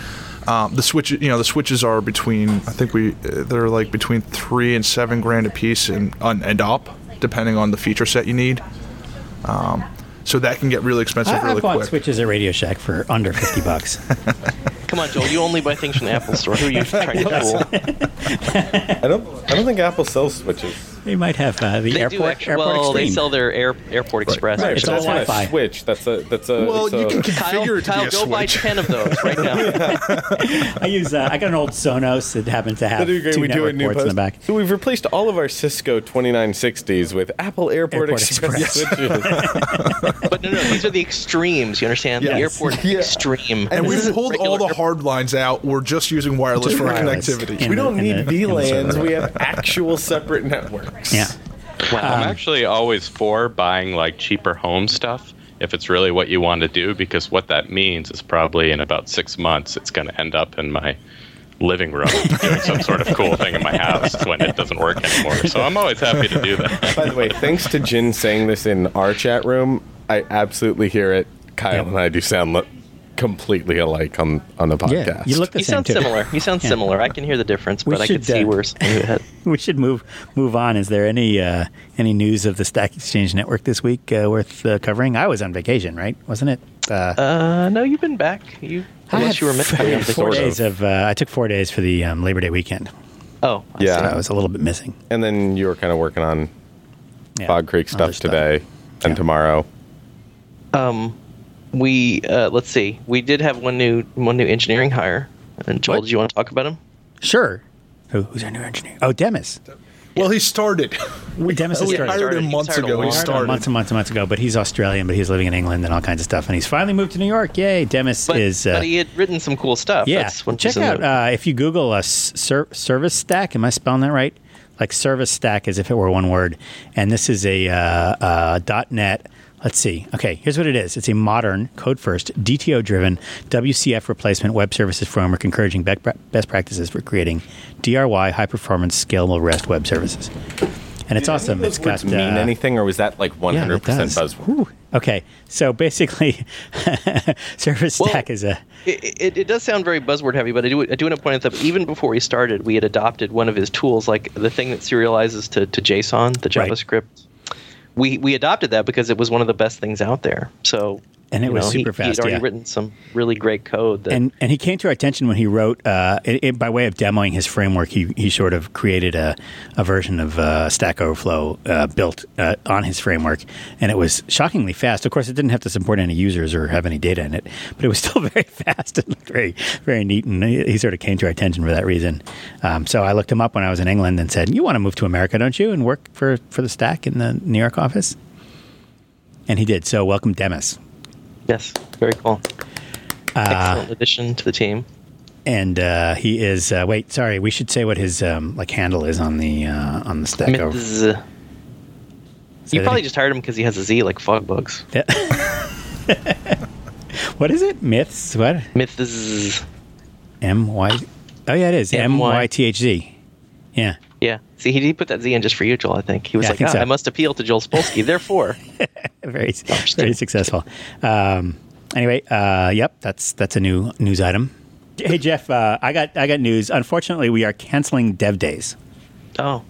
Um, the switch, you know, the switches are between, I think we, they're like between three and seven grand a piece and, and up, depending on the feature set you need. Um So that can get really expensive I, really quick. I bought quick. switches at Radio Shack for under fifty bucks. Come on, Joel. You only buy things from the Apple store. Who are you trying to fool? I don't I don't think Apple sells switches. They might have uh, the they airport, actually, airport well, Extreme. Well, they sell their air, Airport Express. Right, right it's all Wi-Fi. Switch. That's a, that's a, well, it's you a, can configure it to Kyle, be a go switch. buy ten of those right now. I use. Uh, I got an old Sonos that happens to have two we network do ports post. in the back. So we've replaced all of our Cisco twenty-nine sixties with Apple Airport, Airport Express, Express. switches. But no, no, these are the extremes, you understand? Yes. The Airport yeah. Extreme. And this we've pulled all the hard lines out. We're just using wireless just for wireless. connectivity. We don't need V LANs. We have actual separate networks. Yeah. Wow. Um, I'm actually always for buying like cheaper home stuff if it's really what you want to do, because what that means is probably in about six months it's going to end up in my living room doing some sort of cool thing in my house when it doesn't work anymore. So I'm always happy to do that. By the way, thanks to Jin saying this in our chat room, I absolutely hear it. Kyle yep. and I do sound lo- completely alike on, on the podcast. Yeah, you look the you same sound too. Similar. You sound yeah. similar. I can hear the difference, we but should, I could see uh, worse. We should move move on. Is there any uh, any news of the Stack Exchange network this week uh, worth uh, covering? I was on vacation, right? Wasn't it? Uh, uh, no, you've been back. You I unless you were meant to be on vacation. Four days of uh, I took four days for the um, Labor Day weekend. Oh, I yeah, see. I was a little bit missing. And then you were kind of working on yeah, Fog Creek stuff today stuff. and yeah. tomorrow. Um, we uh, let's see. We did have one new one new engineering hire. And Joel, what? did you want to talk about him? Sure. Who, who's our new engineer? Oh, Demis. Dem- well, yeah. he started. We Demis has started. hired him months ago. He started, he started. months and months and months ago. But he's Australian. But he's living in England and all kinds of stuff. And he's finally moved to New York. Yay, Demis but, is. Uh, but he had written some cool stuff. Yeah. That's one Check out uh, if you Google a ser- service stack. Am I spelling that right? Like service stack, as if it were one word. And this is a uh, uh, .dot net. Let's see. Okay, here's what it is. It's a modern, code-first, D T O-driven W C F replacement web services framework encouraging best practices for creating D R Y high-performance, scalable REST web services. And it's Did awesome. Any of those it's got, words mean uh, anything, or was that like one hundred percent yeah, buzzword? Ooh. Okay, so basically, Service well, Stack is a... It, it, it does sound very buzzword-heavy, but I do, I do want to point out that even before we started, we had adopted one of his tools, like the thing that serializes to, to JSON, the JavaScript. Right. We we adopted that because it was one of the best things out there. So and it you know, was super he, fast. He'd already yeah. written some really great code. That and and he came to our attention when he wrote uh, it, it, by way of demoing his framework. He he sort of created a, a version of uh, Stack Overflow uh, built uh, on his framework, and it was shockingly fast. Of course, it didn't have to support any users or have any data in it, but it was still very fast and very very neat. And he, he sort of came to our attention for that reason. Um, so I looked him up when I was in England and said, "You want to move to America, don't you? And work for for the Stack in the New York office?" And he did. So welcome, Demis. Yes, very cool. Excellent uh, addition to the team. And uh, he is. Uh, wait, sorry. We should say what his um, like handle is on the uh, on the Stack Miz Overflow. So you probably he, just hired him because he has a Z like Fogbugs. Yeah. What is it? Myths. What? Myths. M Y. Oh yeah, it is M Y T H Z. Yeah. Yeah. See, he did put that Z in just for you, Joel, I think. He was yeah, like, I, oh, so. I must appeal to Joel Spolsky, therefore. very very successful. Um, anyway, uh, yep, that's that's a new news item. Hey, Jeff, uh, I got I got news. Unfortunately, we are canceling Dev Days. Oh.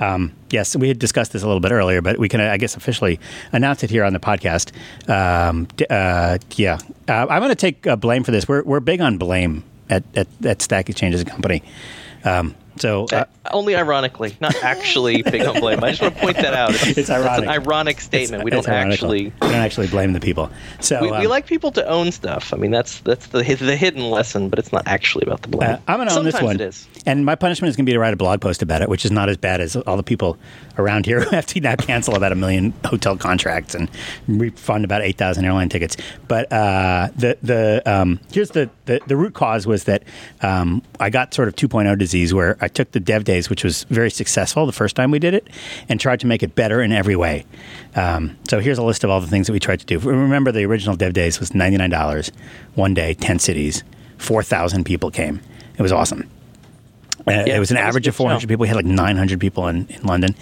Um, yes, we had discussed this a little bit earlier, but we can, I guess, officially announce it here on the podcast. Um, uh, yeah. Uh, I'm going to take uh, blame for this. We're we're big on blame at, at, at Stack Exchange as a company. Um So uh, uh, only ironically, not actually big on blame. I just want to point that out. It's, it's ironic. It's an ironic statement. It's, we don't actually we don't actually blame the people. So we, um, we like people to own stuff. I mean, that's that's the the hidden lesson, but it's not actually about the blame. Uh, I'm gonna own Sometimes this one. It is. And my punishment is gonna be to write a blog post about it, which is not as bad as all the people around here who have to now cancel about a million hotel contracts and refund about eight thousand airline tickets. But uh, the the um, here's the, the the root cause was that um, I got sort of two point oh disease where I took the Dev Days, which was very successful the first time we did it, and tried to make it better in every way. Um, so here's a list of all the things that we tried to do. Remember, the original Dev Days was ninety-nine dollars, one day, ten cities, four thousand people came. It was awesome. Uh, yeah, it was an average of four hundred people. We had like nine hundred people in, in London.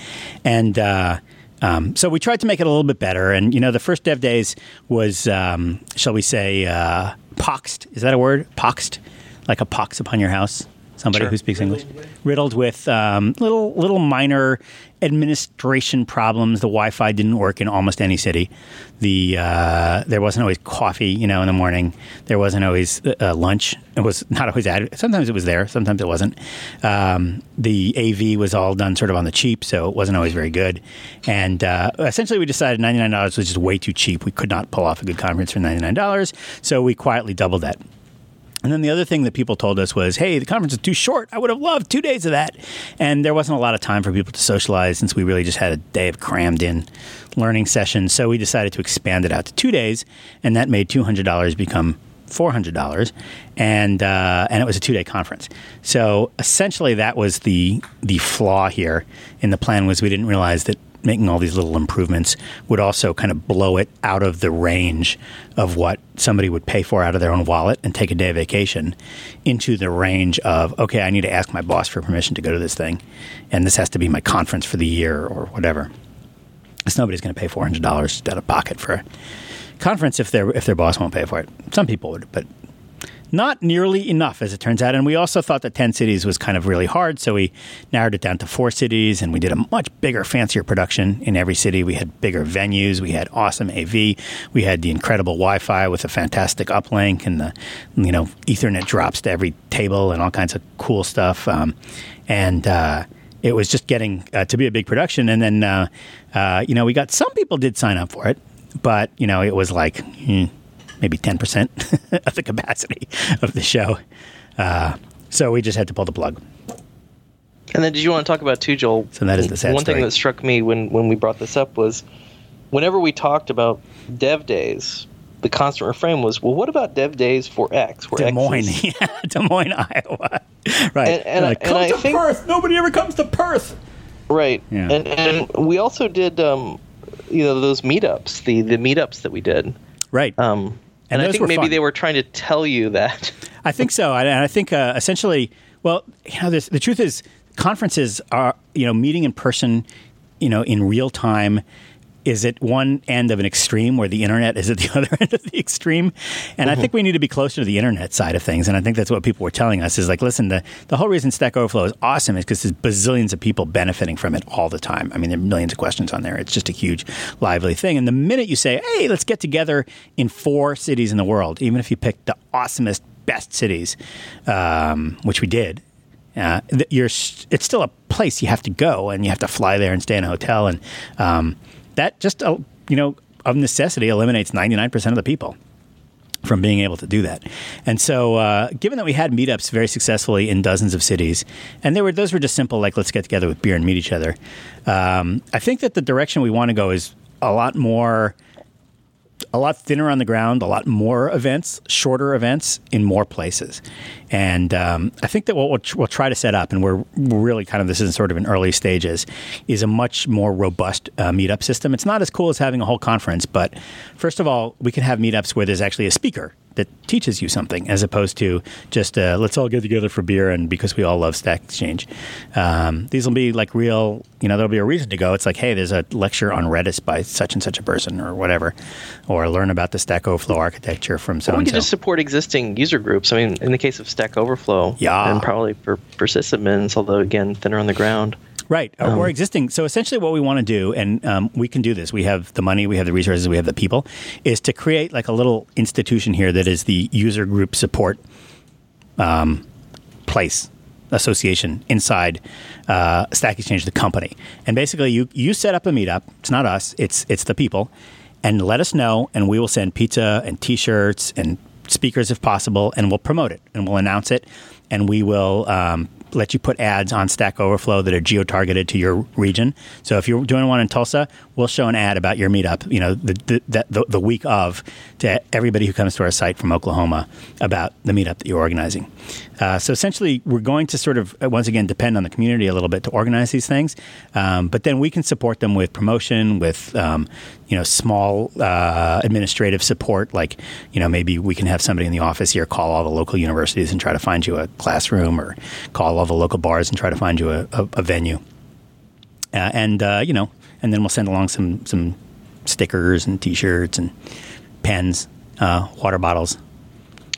And uh, um, so we tried to make it a little bit better. And, you know, the first Dev Days was, um, shall we say, uh, poxed. Is that a word? Poxed? Like a pox upon your house? Somebody sure. who speaks English, riddled with, riddled with um, little little minor administration problems. The Wi-Fi didn't work in almost any city. The uh, there wasn't always coffee, you know, in the morning. There wasn't always uh, lunch. It was not always ad- sometimes it was there, sometimes it wasn't. Um, the A V was all done sort of on the cheap, so it wasn't always very good. And uh, essentially, we decided ninety-nine dollars was just way too cheap. We could not pull off a good conference for ninety-nine dollars, so we quietly doubled that. And then the other thing that people told us was, hey, the conference is too short. I would have loved two days of that. And there wasn't a lot of time for people to socialize since we really just had a day of crammed in learning sessions. So we decided to expand it out to two days, and that made two hundred dollars become four hundred dollars, and uh, and it was a two-day conference. So essentially that was the the flaw here in the plan, was we didn't realize that making all these little improvements would also kind of blow it out of the range of what somebody would pay for out of their own wallet and take a day of vacation into the range of, okay, I need to ask my boss for permission to go to this thing, and this has to be my conference for the year or whatever. Because nobody's going to pay four hundred dollars out of pocket for a conference if their if their boss won't pay for it. Some people would, but not nearly enough, as it turns out. And we also thought that ten cities was kind of really hard, so we narrowed it down to four cities, and we did a much bigger, fancier production in every city. We had bigger venues. We had awesome A V. We had the incredible Wi-Fi with a fantastic uplink and the, you know, Ethernet drops to every table and all kinds of cool stuff. Um, and uh, it was just getting uh, to be a big production. And then, uh, uh, you know, we got some people did sign up for it, but, you know, it was like... Hmm, maybe ten percent of the capacity of the show. Uh, so we just had to pull the plug. And then did you want to talk about too, Joel? So that is the sad One story. Thing that struck me when, when we brought this up was whenever we talked about dev days, the constant refrain was, well, what about dev days for X? Where Des Moines, X is- yeah, Des Moines, Iowa. Right. And, and like, I, come and to I Perth. Think, Nobody ever comes to Perth. Right. Yeah. And, and we also did um, you know, those meetups, the, the meetups that we did. Right. Um, And, and I think maybe fun. They were trying to tell you that. I think so. And I think uh, essentially, well, you know, the truth is conferences are, you know, meeting in person, you know, in real time is at one end of an extreme where the internet is at the other end of the extreme. And mm-hmm. I think we need to be closer to the internet side of things. And I think that's what people were telling us is like, listen, the, the whole reason Stack Overflow is awesome is because there's bazillions of people benefiting from it all the time. I mean, there are millions of questions on there. It's just a huge, lively thing. And the minute you say, hey, let's get together in four cities in the world, even if you pick the awesomest, best cities, um, which we did, uh, you're, it's still a place you have to go and you have to fly there and stay in a hotel. And, um, that just, you know, of necessity eliminates ninety-nine percent of the people from being able to do that. And so uh, given that we had meetups very successfully in dozens of cities, and they were those were just simple, like, let's get together with beer and meet each other. Um, I think that the direction we want to go is a lot more, a lot thinner on the ground, a lot more events, shorter events in more places. And um, I think that what we'll, tr- we'll try to set up, and we're really kind of, this is sort of in early stages, is a much more robust uh, meetup system. It's not as cool as having a whole conference, but first of all, we can have meetups where there's actually a speaker that teaches you something, as opposed to just uh, let's all get together for beer and because we all love Stack Exchange. Um, these will be like real, you know, there'll be a reason to go. It's like, hey, there's a lecture on Redis by such and such a person or whatever, or learn about the Stack Overflow architecture from so and so. We can just support existing user groups. I mean, in the case of Stack Overflow, yeah. and probably for, for sysadmins, although, again, thinner on the ground. Right, um, or existing. So essentially what we want to do, and um, we can do this, we have the money, we have the resources, we have the people, is to create like a little institution here that is the user group support um, place, association inside uh, Stack Exchange, the company. And basically you you set up a meetup, it's not us, it's it's the people, and let us know, and we will send pizza and T-shirts and speakers if possible, and we'll promote it, and we'll announce it, and we will... Um, let you put ads on Stack Overflow that are geo-targeted to your region. So if you're doing one in Tulsa, we'll show an ad about your meetup, you know, the the, the, the week of, to everybody who comes to our site from Oklahoma about the meetup that you're organizing. Uh, so essentially, we're going to sort of, once again, depend on the community a little bit to organize these things. Um, but then we can support them with promotion, with, um, you know, small uh, administrative support. Like, you know, maybe we can have somebody in the office here call all the local universities and try to find you a classroom, or call all the local bars and try to find you a, a, a venue. Uh, and, uh, you know, and then we'll send along some, some stickers and T-shirts and pens, uh, water bottles.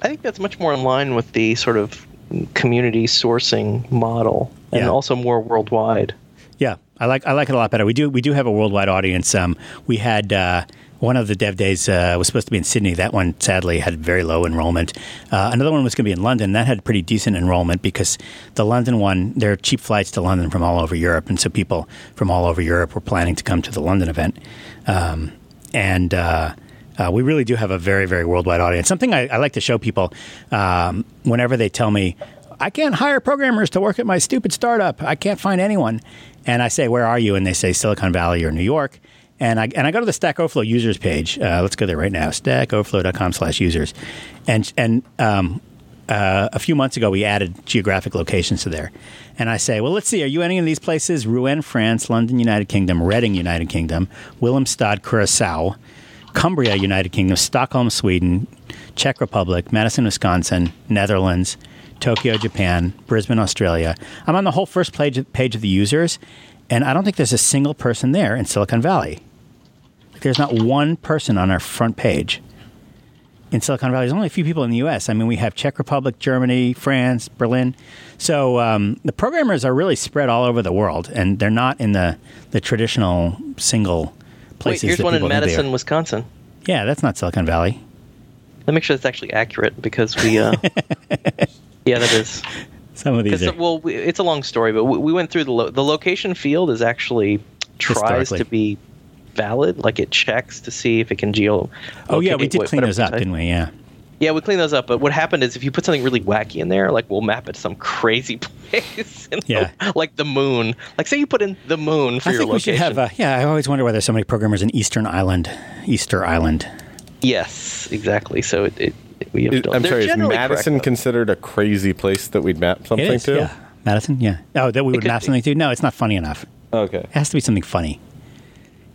I think that's much more in line with the sort of community sourcing model, and yeah. also more worldwide. Yeah, I like I like it a lot better. We do we do have a worldwide audience. Um, we had... Uh, One of the dev days uh, was supposed to be in Sydney. That one, sadly, had very low enrollment. Uh, another one was going to be in London. That had pretty decent enrollment because the London one, there are cheap flights to London from all over Europe. And so people from all over Europe were planning to come to the London event. Um, and uh, uh, we really do have a very, very worldwide audience. Something I, I like to show people um, whenever they tell me, I can't hire programmers to work at my stupid startup. I can't find anyone. And I say, where are you? And they say Silicon Valley or New York. And I and I go to the Stack Overflow users page. Uh, let's go there right now, stack overflow dot com slash users. And and um, uh, a few months ago, we added geographic locations to there. And I say, well, let's see, are you any of these places? Rouen, France; London, United Kingdom; Reading, United Kingdom; Willemstad, Curacao; Cumbria, United Kingdom; Stockholm, Sweden; Czech Republic; Madison, Wisconsin; Netherlands; Tokyo, Japan; Brisbane, Australia. I'm on the whole first page, page of the users. And I don't think there's a single person there in Silicon Valley. There's not one person on our front page in Silicon Valley. There's only a few people in the U S. I mean, we have Czech Republic, Germany, France, Berlin. So um, the programmers are really spread all over the world, and they're not in the, the traditional single places. Wait, here's that one in Madison, Wisconsin. Yeah, that's not Silicon Valley. Let me make sure that's actually accurate, because we... Uh, yeah, that is... Some of these are... Well, we, it's a long story, but we, we went through the... Lo- the location field is actually tries to be valid. Like, it checks to see if it can geo... Oh, okay, yeah, we did what, clean those up, didn't we? Yeah. Yeah, we cleaned those up, but what happened is if you put something really wacky in there, like, we'll map it to some crazy place. Yeah. The, like the moon. Like, say you put in the moon for I your think location. We should have a, yeah, I always wonder why there's so many programmers in Eastern Island. Easter Island. Yes, exactly. So it... it We have I'm sorry, is Madison correct, considered a crazy place that we'd map something it is, to? Yeah. Madison, yeah. Oh, that we would map be. something to? No, it's not funny enough. Okay. It has to be something funny.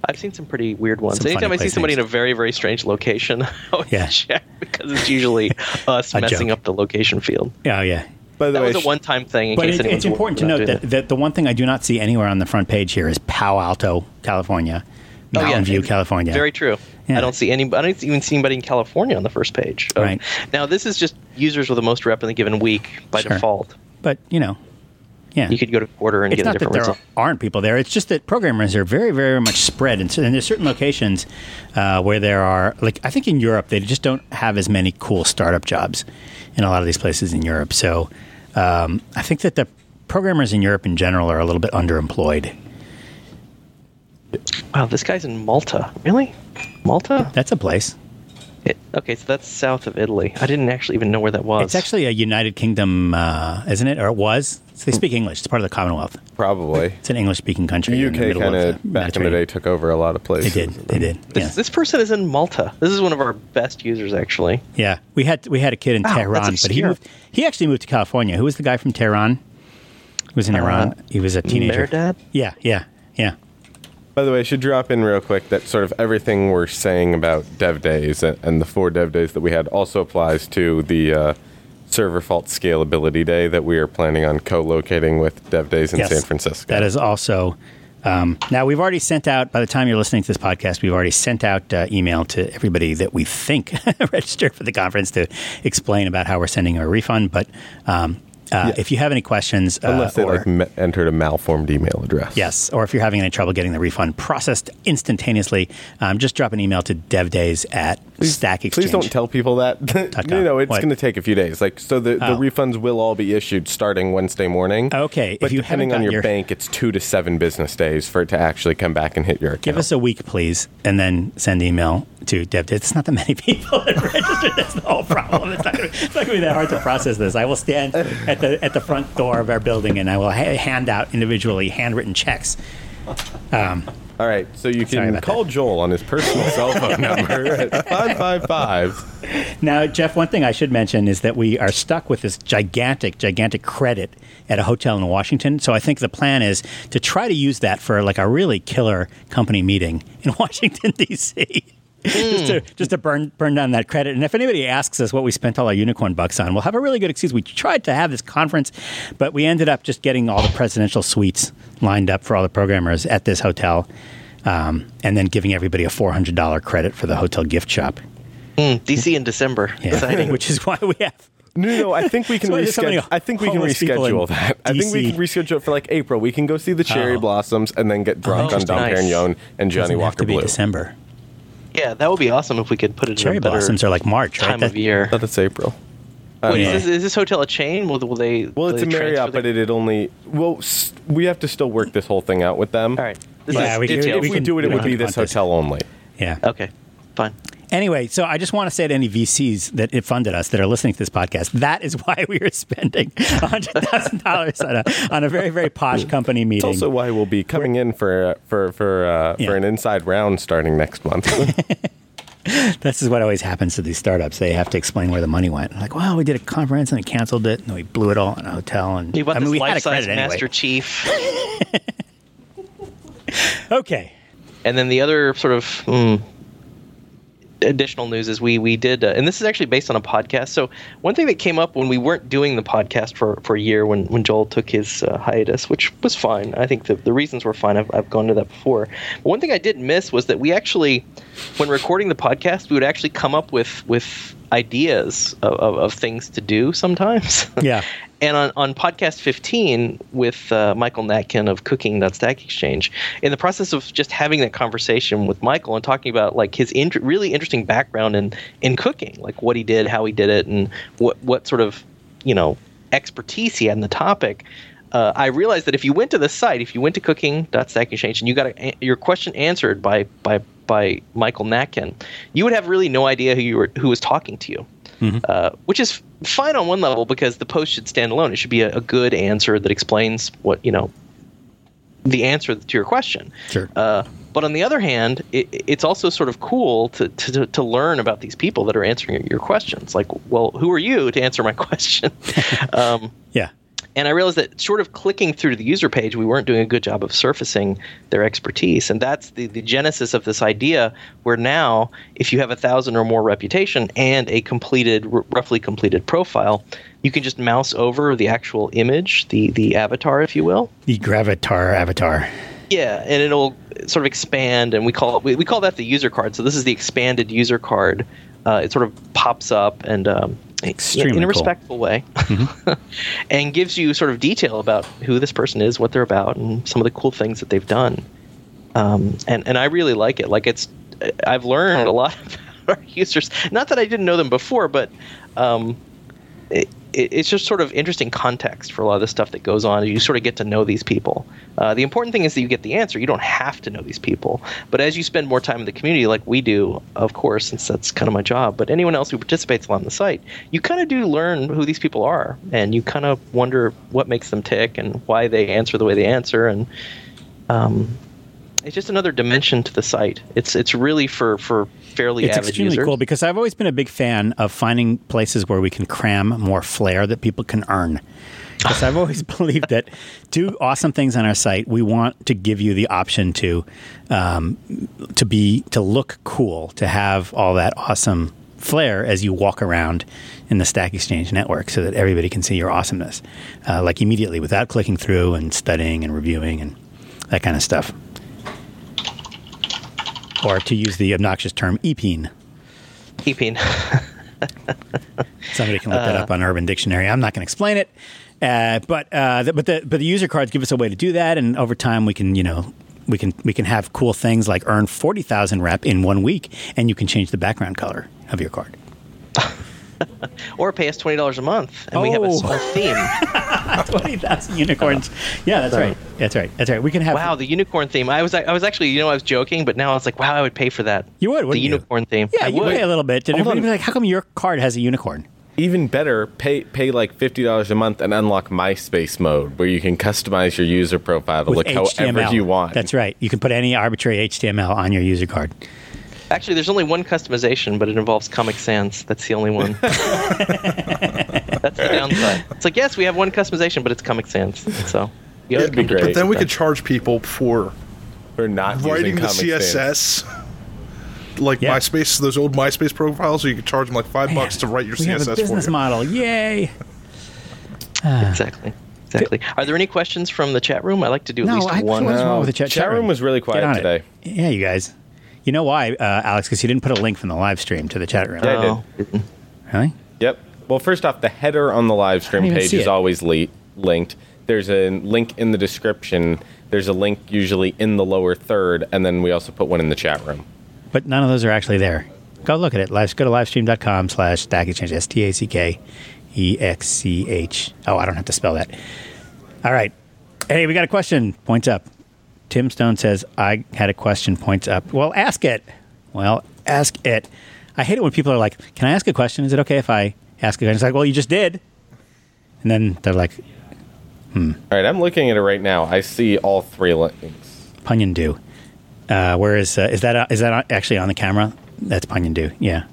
I've seen some pretty weird ones. Some Anytime I see somebody names. in a very, very strange location, I always yeah. check, because it's usually us messing joke. up the location field. Oh, yeah. By the that way, was a one-time thing. In but case it, it's important to note that, that, that the one thing I do not see anywhere on the front page here is Palo Alto, California. Mountain oh, yeah. View, California. Very true. Yeah. I don't see any. I don't even see anybody in California on the first page. Um, right. Now, this is just users with the most rep in a given week by sure. default. But, you know, yeah. You could go to quarter and it's get a different result. It's not that there aren't people there. It's just that programmers are very, very much spread. And, so, and there's certain locations uh, where there are, like, I think in Europe, they just don't have as many cool startup jobs in a lot of these places in Europe. So um, I think that the programmers in Europe in general are a little bit underemployed. Wow, this guy's in Malta. Really? Malta? That's a place. It, okay, so that's south of Italy. I didn't actually even know where that was. It's actually a United Kingdom, uh, isn't it? Or it was? So they speak English. It's part of the Commonwealth. Probably. It's an English-speaking country. The U K kind of, back in the day, took over a lot of places. They did. They did. This, yeah. this person is in Malta. This is one of our best users, actually. Yeah. We had we had a kid in wow, Tehran, but he moved, he actually moved to California. Who was the guy from Tehran? He was in uh, Iran. He was a teenager. Merdad? Yeah, yeah, yeah. By the way, I should drop in real quick that sort of everything we're saying about dev days and the four dev days that we had also applies to the uh, server fault scalability day that we are planning on co-locating with dev days in yes, San Francisco. That is also... Um, now, we've already sent out, by the time you're listening to this podcast, we've already sent out uh, email to everybody that we think registered for the conference to explain about how we're sending a refund, but... Um, Uh, yeah. If you have any questions, uh, unless they or, like me- entered a malformed email address, yes, or if you're having any trouble getting the refund processed instantaneously, um, just drop an email to devdays at please, Stack Exchange. Please don't tell people that. You know, it's going to take a few days. Like, so the, oh. the refunds will all be issued starting Wednesday morning. Okay, but if you depending on your, your bank, it's two to seven business days for it to actually come back and hit your account. Give us a week, please, and then send email to devdays. It's not that many people that registered. That's the whole problem. It's not going to be that hard to process this. I will stand at The, at the front door of our building, and I will ha- hand out individually handwritten checks. Um, All right, so you can call that. Joel on his personal cell phone number at five five five. Now, Jeff, one thing I should mention is that we are stuck with this gigantic, gigantic credit at a hotel in Washington. So I think the plan is to try to use that for like a really killer company meeting in Washington, D C Just to just to burn burn down that credit. And if anybody asks us what we spent all our unicorn bucks on, we'll have a really good excuse. We tried to have this conference, but we ended up just getting all the presidential suites lined up for all the programmers at this hotel, um, and then giving everybody a four hundred dollars credit for the hotel gift shop. Mm, D C in December. Yeah. Exciting. Which is why we have... No, no, I think we can so reschedule. I think we can reschedule that. I think we can reschedule it for like April. We can go see the cherry oh. blossoms and then get drunk oh, on Dom nice. Perignon and Johnny Walker have to be Blue. December. Yeah, that would be awesome if we could put it Cherry in a better blossoms are like March, time right? that, of year. I thought it's April. Um, Wait, yeah. is, this, is this hotel a chain? Will, will they? Well, will it's they a Marriott, but it only... Well, we have to still work this whole thing out with them. All right. This yeah, is we, if, we, if we can, do it, we it would be this hotel only. Yeah. Okay, fine. Anyway, so I just want to say to any V Cs that funded us that are listening to this podcast, that is why we are spending one hundred thousand dollars on, on a very, very posh company meeting. It's also why we'll be coming in for for for uh, yeah. for an inside round starting next month. This is what always happens to these startups. They have to explain where the money went. Like, wow, we did a conference and we canceled it, and we blew it all in a hotel. And you want I mean, this life-size Master anyway. Chief. Okay. And then the other sort of... Mm, additional news is we we did, uh, and this is actually based on a podcast. So one thing that came up when we weren't doing the podcast for, for a year, when, when Joel took his uh, hiatus, which was fine. I think the, the reasons were fine. I've, I've gone to that before. But one thing I did miss was that we actually, when recording the podcast, we would actually come up with, with ideas of, of, of things to do sometimes. Yeah. And on, on podcast fifteen with uh, Michael Natkin of Cooking.Stack Exchange, in the process of just having that conversation with Michael and talking about like his in- really interesting background in, in cooking, like what he did, how he did it, and what what sort of, you know, expertise he had in the topic, uh, I realized that if you went to the site, if you went to Cooking.Stack Exchange and you got a, your question answered by by by Michael Natkin, you would have really no idea who you were who was talking to you. Mm-hmm. Uh, which is fine on one level because the post should stand alone. It should be a, a good answer that explains what, you know, the answer to your question. Sure. Uh, but on the other hand, it, it's also sort of cool to, to to learn about these people that are answering your questions. Like, well, who are you to answer my question? um, yeah. And I realized that sort of clicking through to the user page, we weren't doing a good job of surfacing their expertise. And that's the, the genesis of this idea where now if you have a thousand or more reputation and a completed, r- roughly completed profile, you can just mouse over the actual image, the, the avatar, if you will. The gravatar avatar. Yeah, and it'll sort of expand, and we call it, we, we call that the user card. So this is the expanded user card. Uh, it sort of pops up and um, extremely in a respectful cool. way, mm-hmm. and gives you sort of detail about who this person is, what they're about, and some of the cool things that they've done. Um, and and I really like it. Like it's, I've learned a lot about our users. Not that I didn't know them before, but um, it, it, it's just sort of interesting context for a lot of the stuff that goes on. You sort of get to know these people. Uh, the important thing is that you get the answer. You don't have to know these people. But as you spend more time in the community, like we do, of course, since that's kind of my job, but anyone else who participates on the site, you kind of do learn who these people are, and you kind of wonder what makes them tick and why they answer the way they answer. And um, it's just another dimension to the site. It's it's really for, for fairly it's avid users. It's extremely cool because I've always been a big fan of finding places where we can cram more flair that people can earn. Because I've always believed that do awesome things on our site. We want to give you the option to um, to be to look cool, to have all that awesome flair as you walk around in the Stack Exchange network so that everybody can see your awesomeness, uh, like immediately without clicking through and studying and reviewing and that kind of stuff. Or to use the obnoxious term, epeen. Epeen. Somebody can look uh, that up on Urban Dictionary. I'm not going to explain it. Uh, but uh, the, but the but the user cards give us a way to do that, and over time we can you know we can we can have cool things like earn forty thousand rep in one week, and you can change the background color of your card, or pay us twenty dollars a month, and oh. we have a small theme. twenty thousand unicorns. Yeah, that's right. That's right. That's right. We can have wow the unicorn theme. I was I was actually you know I was joking, but now I was like wow I would pay for that. You would the unicorn you? theme. Yeah, I you would pay a little bit. Hold on. Be like, how come your card has a unicorn? Even better, pay pay like fifty dollars a month and unlock MySpace mode where you can customize your user profile to with look H T M L. However you want. That's right. You can put any arbitrary H T M L on your user card. Actually, there's only one customization, but it involves Comic Sans. That's the only one. That's the downside. It's like, yes, we have one customization, but it's Comic Sans. So, yeah, it'd be great. But then we could charge people for for not writing the C S S. Sans. Like yeah. MySpace, those old MySpace profiles, so you could charge them like five Man, bucks to write your we C S S have a business for you. Model, yay! Uh, exactly, exactly. Are there any questions from the chat room? I like to do at no, least I, one. No, what's wrong with the chat, chat, chat room? room was really quiet today. It. Yeah, you guys. You know why, uh, Alex? Because you didn't put a link from the live stream to the chat room. Yeah, oh. I did. Really? Yep. Well, first off, the header on the live stream page is it. always le- linked. There's a link in the description. There's a link usually in the lower third, and then we also put one in the chat room. But none of those are actually there. Go look at it. Go to livestream.com slash stack exchange. S T A C K E X C H. Oh, I don't have to spell that. All right. Hey, we got a question. Points up. Tim Stone says, I had a question. Points up. Well, ask it. Well, ask it. I hate it when people are like, can I ask a question? Is it okay if I ask a question? It's like, well, you just did. And then they're like, hmm. All right. I'm looking at it right now. I see all three links. Punyandu. Uh, where is uh, is that? Uh, is that actually on the camera? That's Punyandu. Yeah.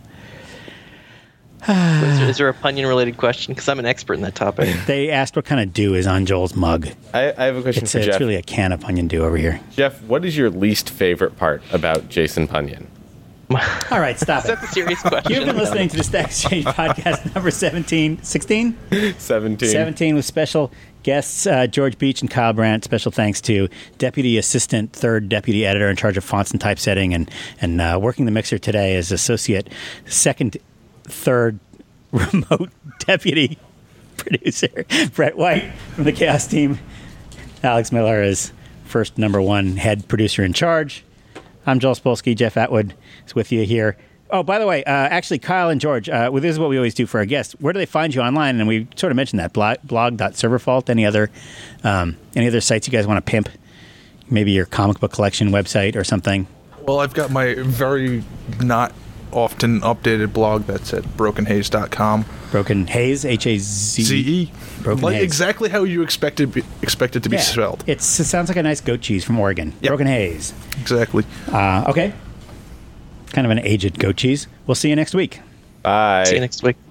Uh, is, there, is there a Punyan related question? Because I'm an expert in that topic. They asked what kind of dew is on Joel's mug. I, I have a question it's for a, Jeff. It's really a can of Punyan dew over here. Jeff, what is your least favorite part about Jason Punyan? All right, stop it. That's a serious question. You've been listening to the Stack Exchange podcast number seventeen, sixteen? seventeen. seventeen with special guests, uh, George Beach and Kyle Brandt. Special thanks to Deputy Assistant, Third Deputy Editor in charge of fonts and typesetting, and, and uh, working the mixer today as Associate Second, Third Remote Deputy Producer, Brett White from the Chaos Team. Alex Miller is First Number One Head Producer in charge. I'm Joel Spolsky. Jeff Atwood is with you here. Oh, by the way, uh, actually, Kyle and George, uh, well, this is what we always do for our guests. Where do they find you online? And we sort of mentioned that, blog, blog.serverfault. Any other um, any other sites you guys want to pimp? Maybe your comic book collection website or something? Well, I've got my very not often updated blog that's at broken haze dot com. Broken Haze, H A Z E. Z-E. Broken like Haze. Exactly how you expect it, be, expect it to be yeah. spelled. It's, it sounds like a nice goat cheese from Oregon. Yep. Broken Haze. Exactly. Uh, okay. Kind of an aged goat cheese. We'll see you next week. Bye. See you next week.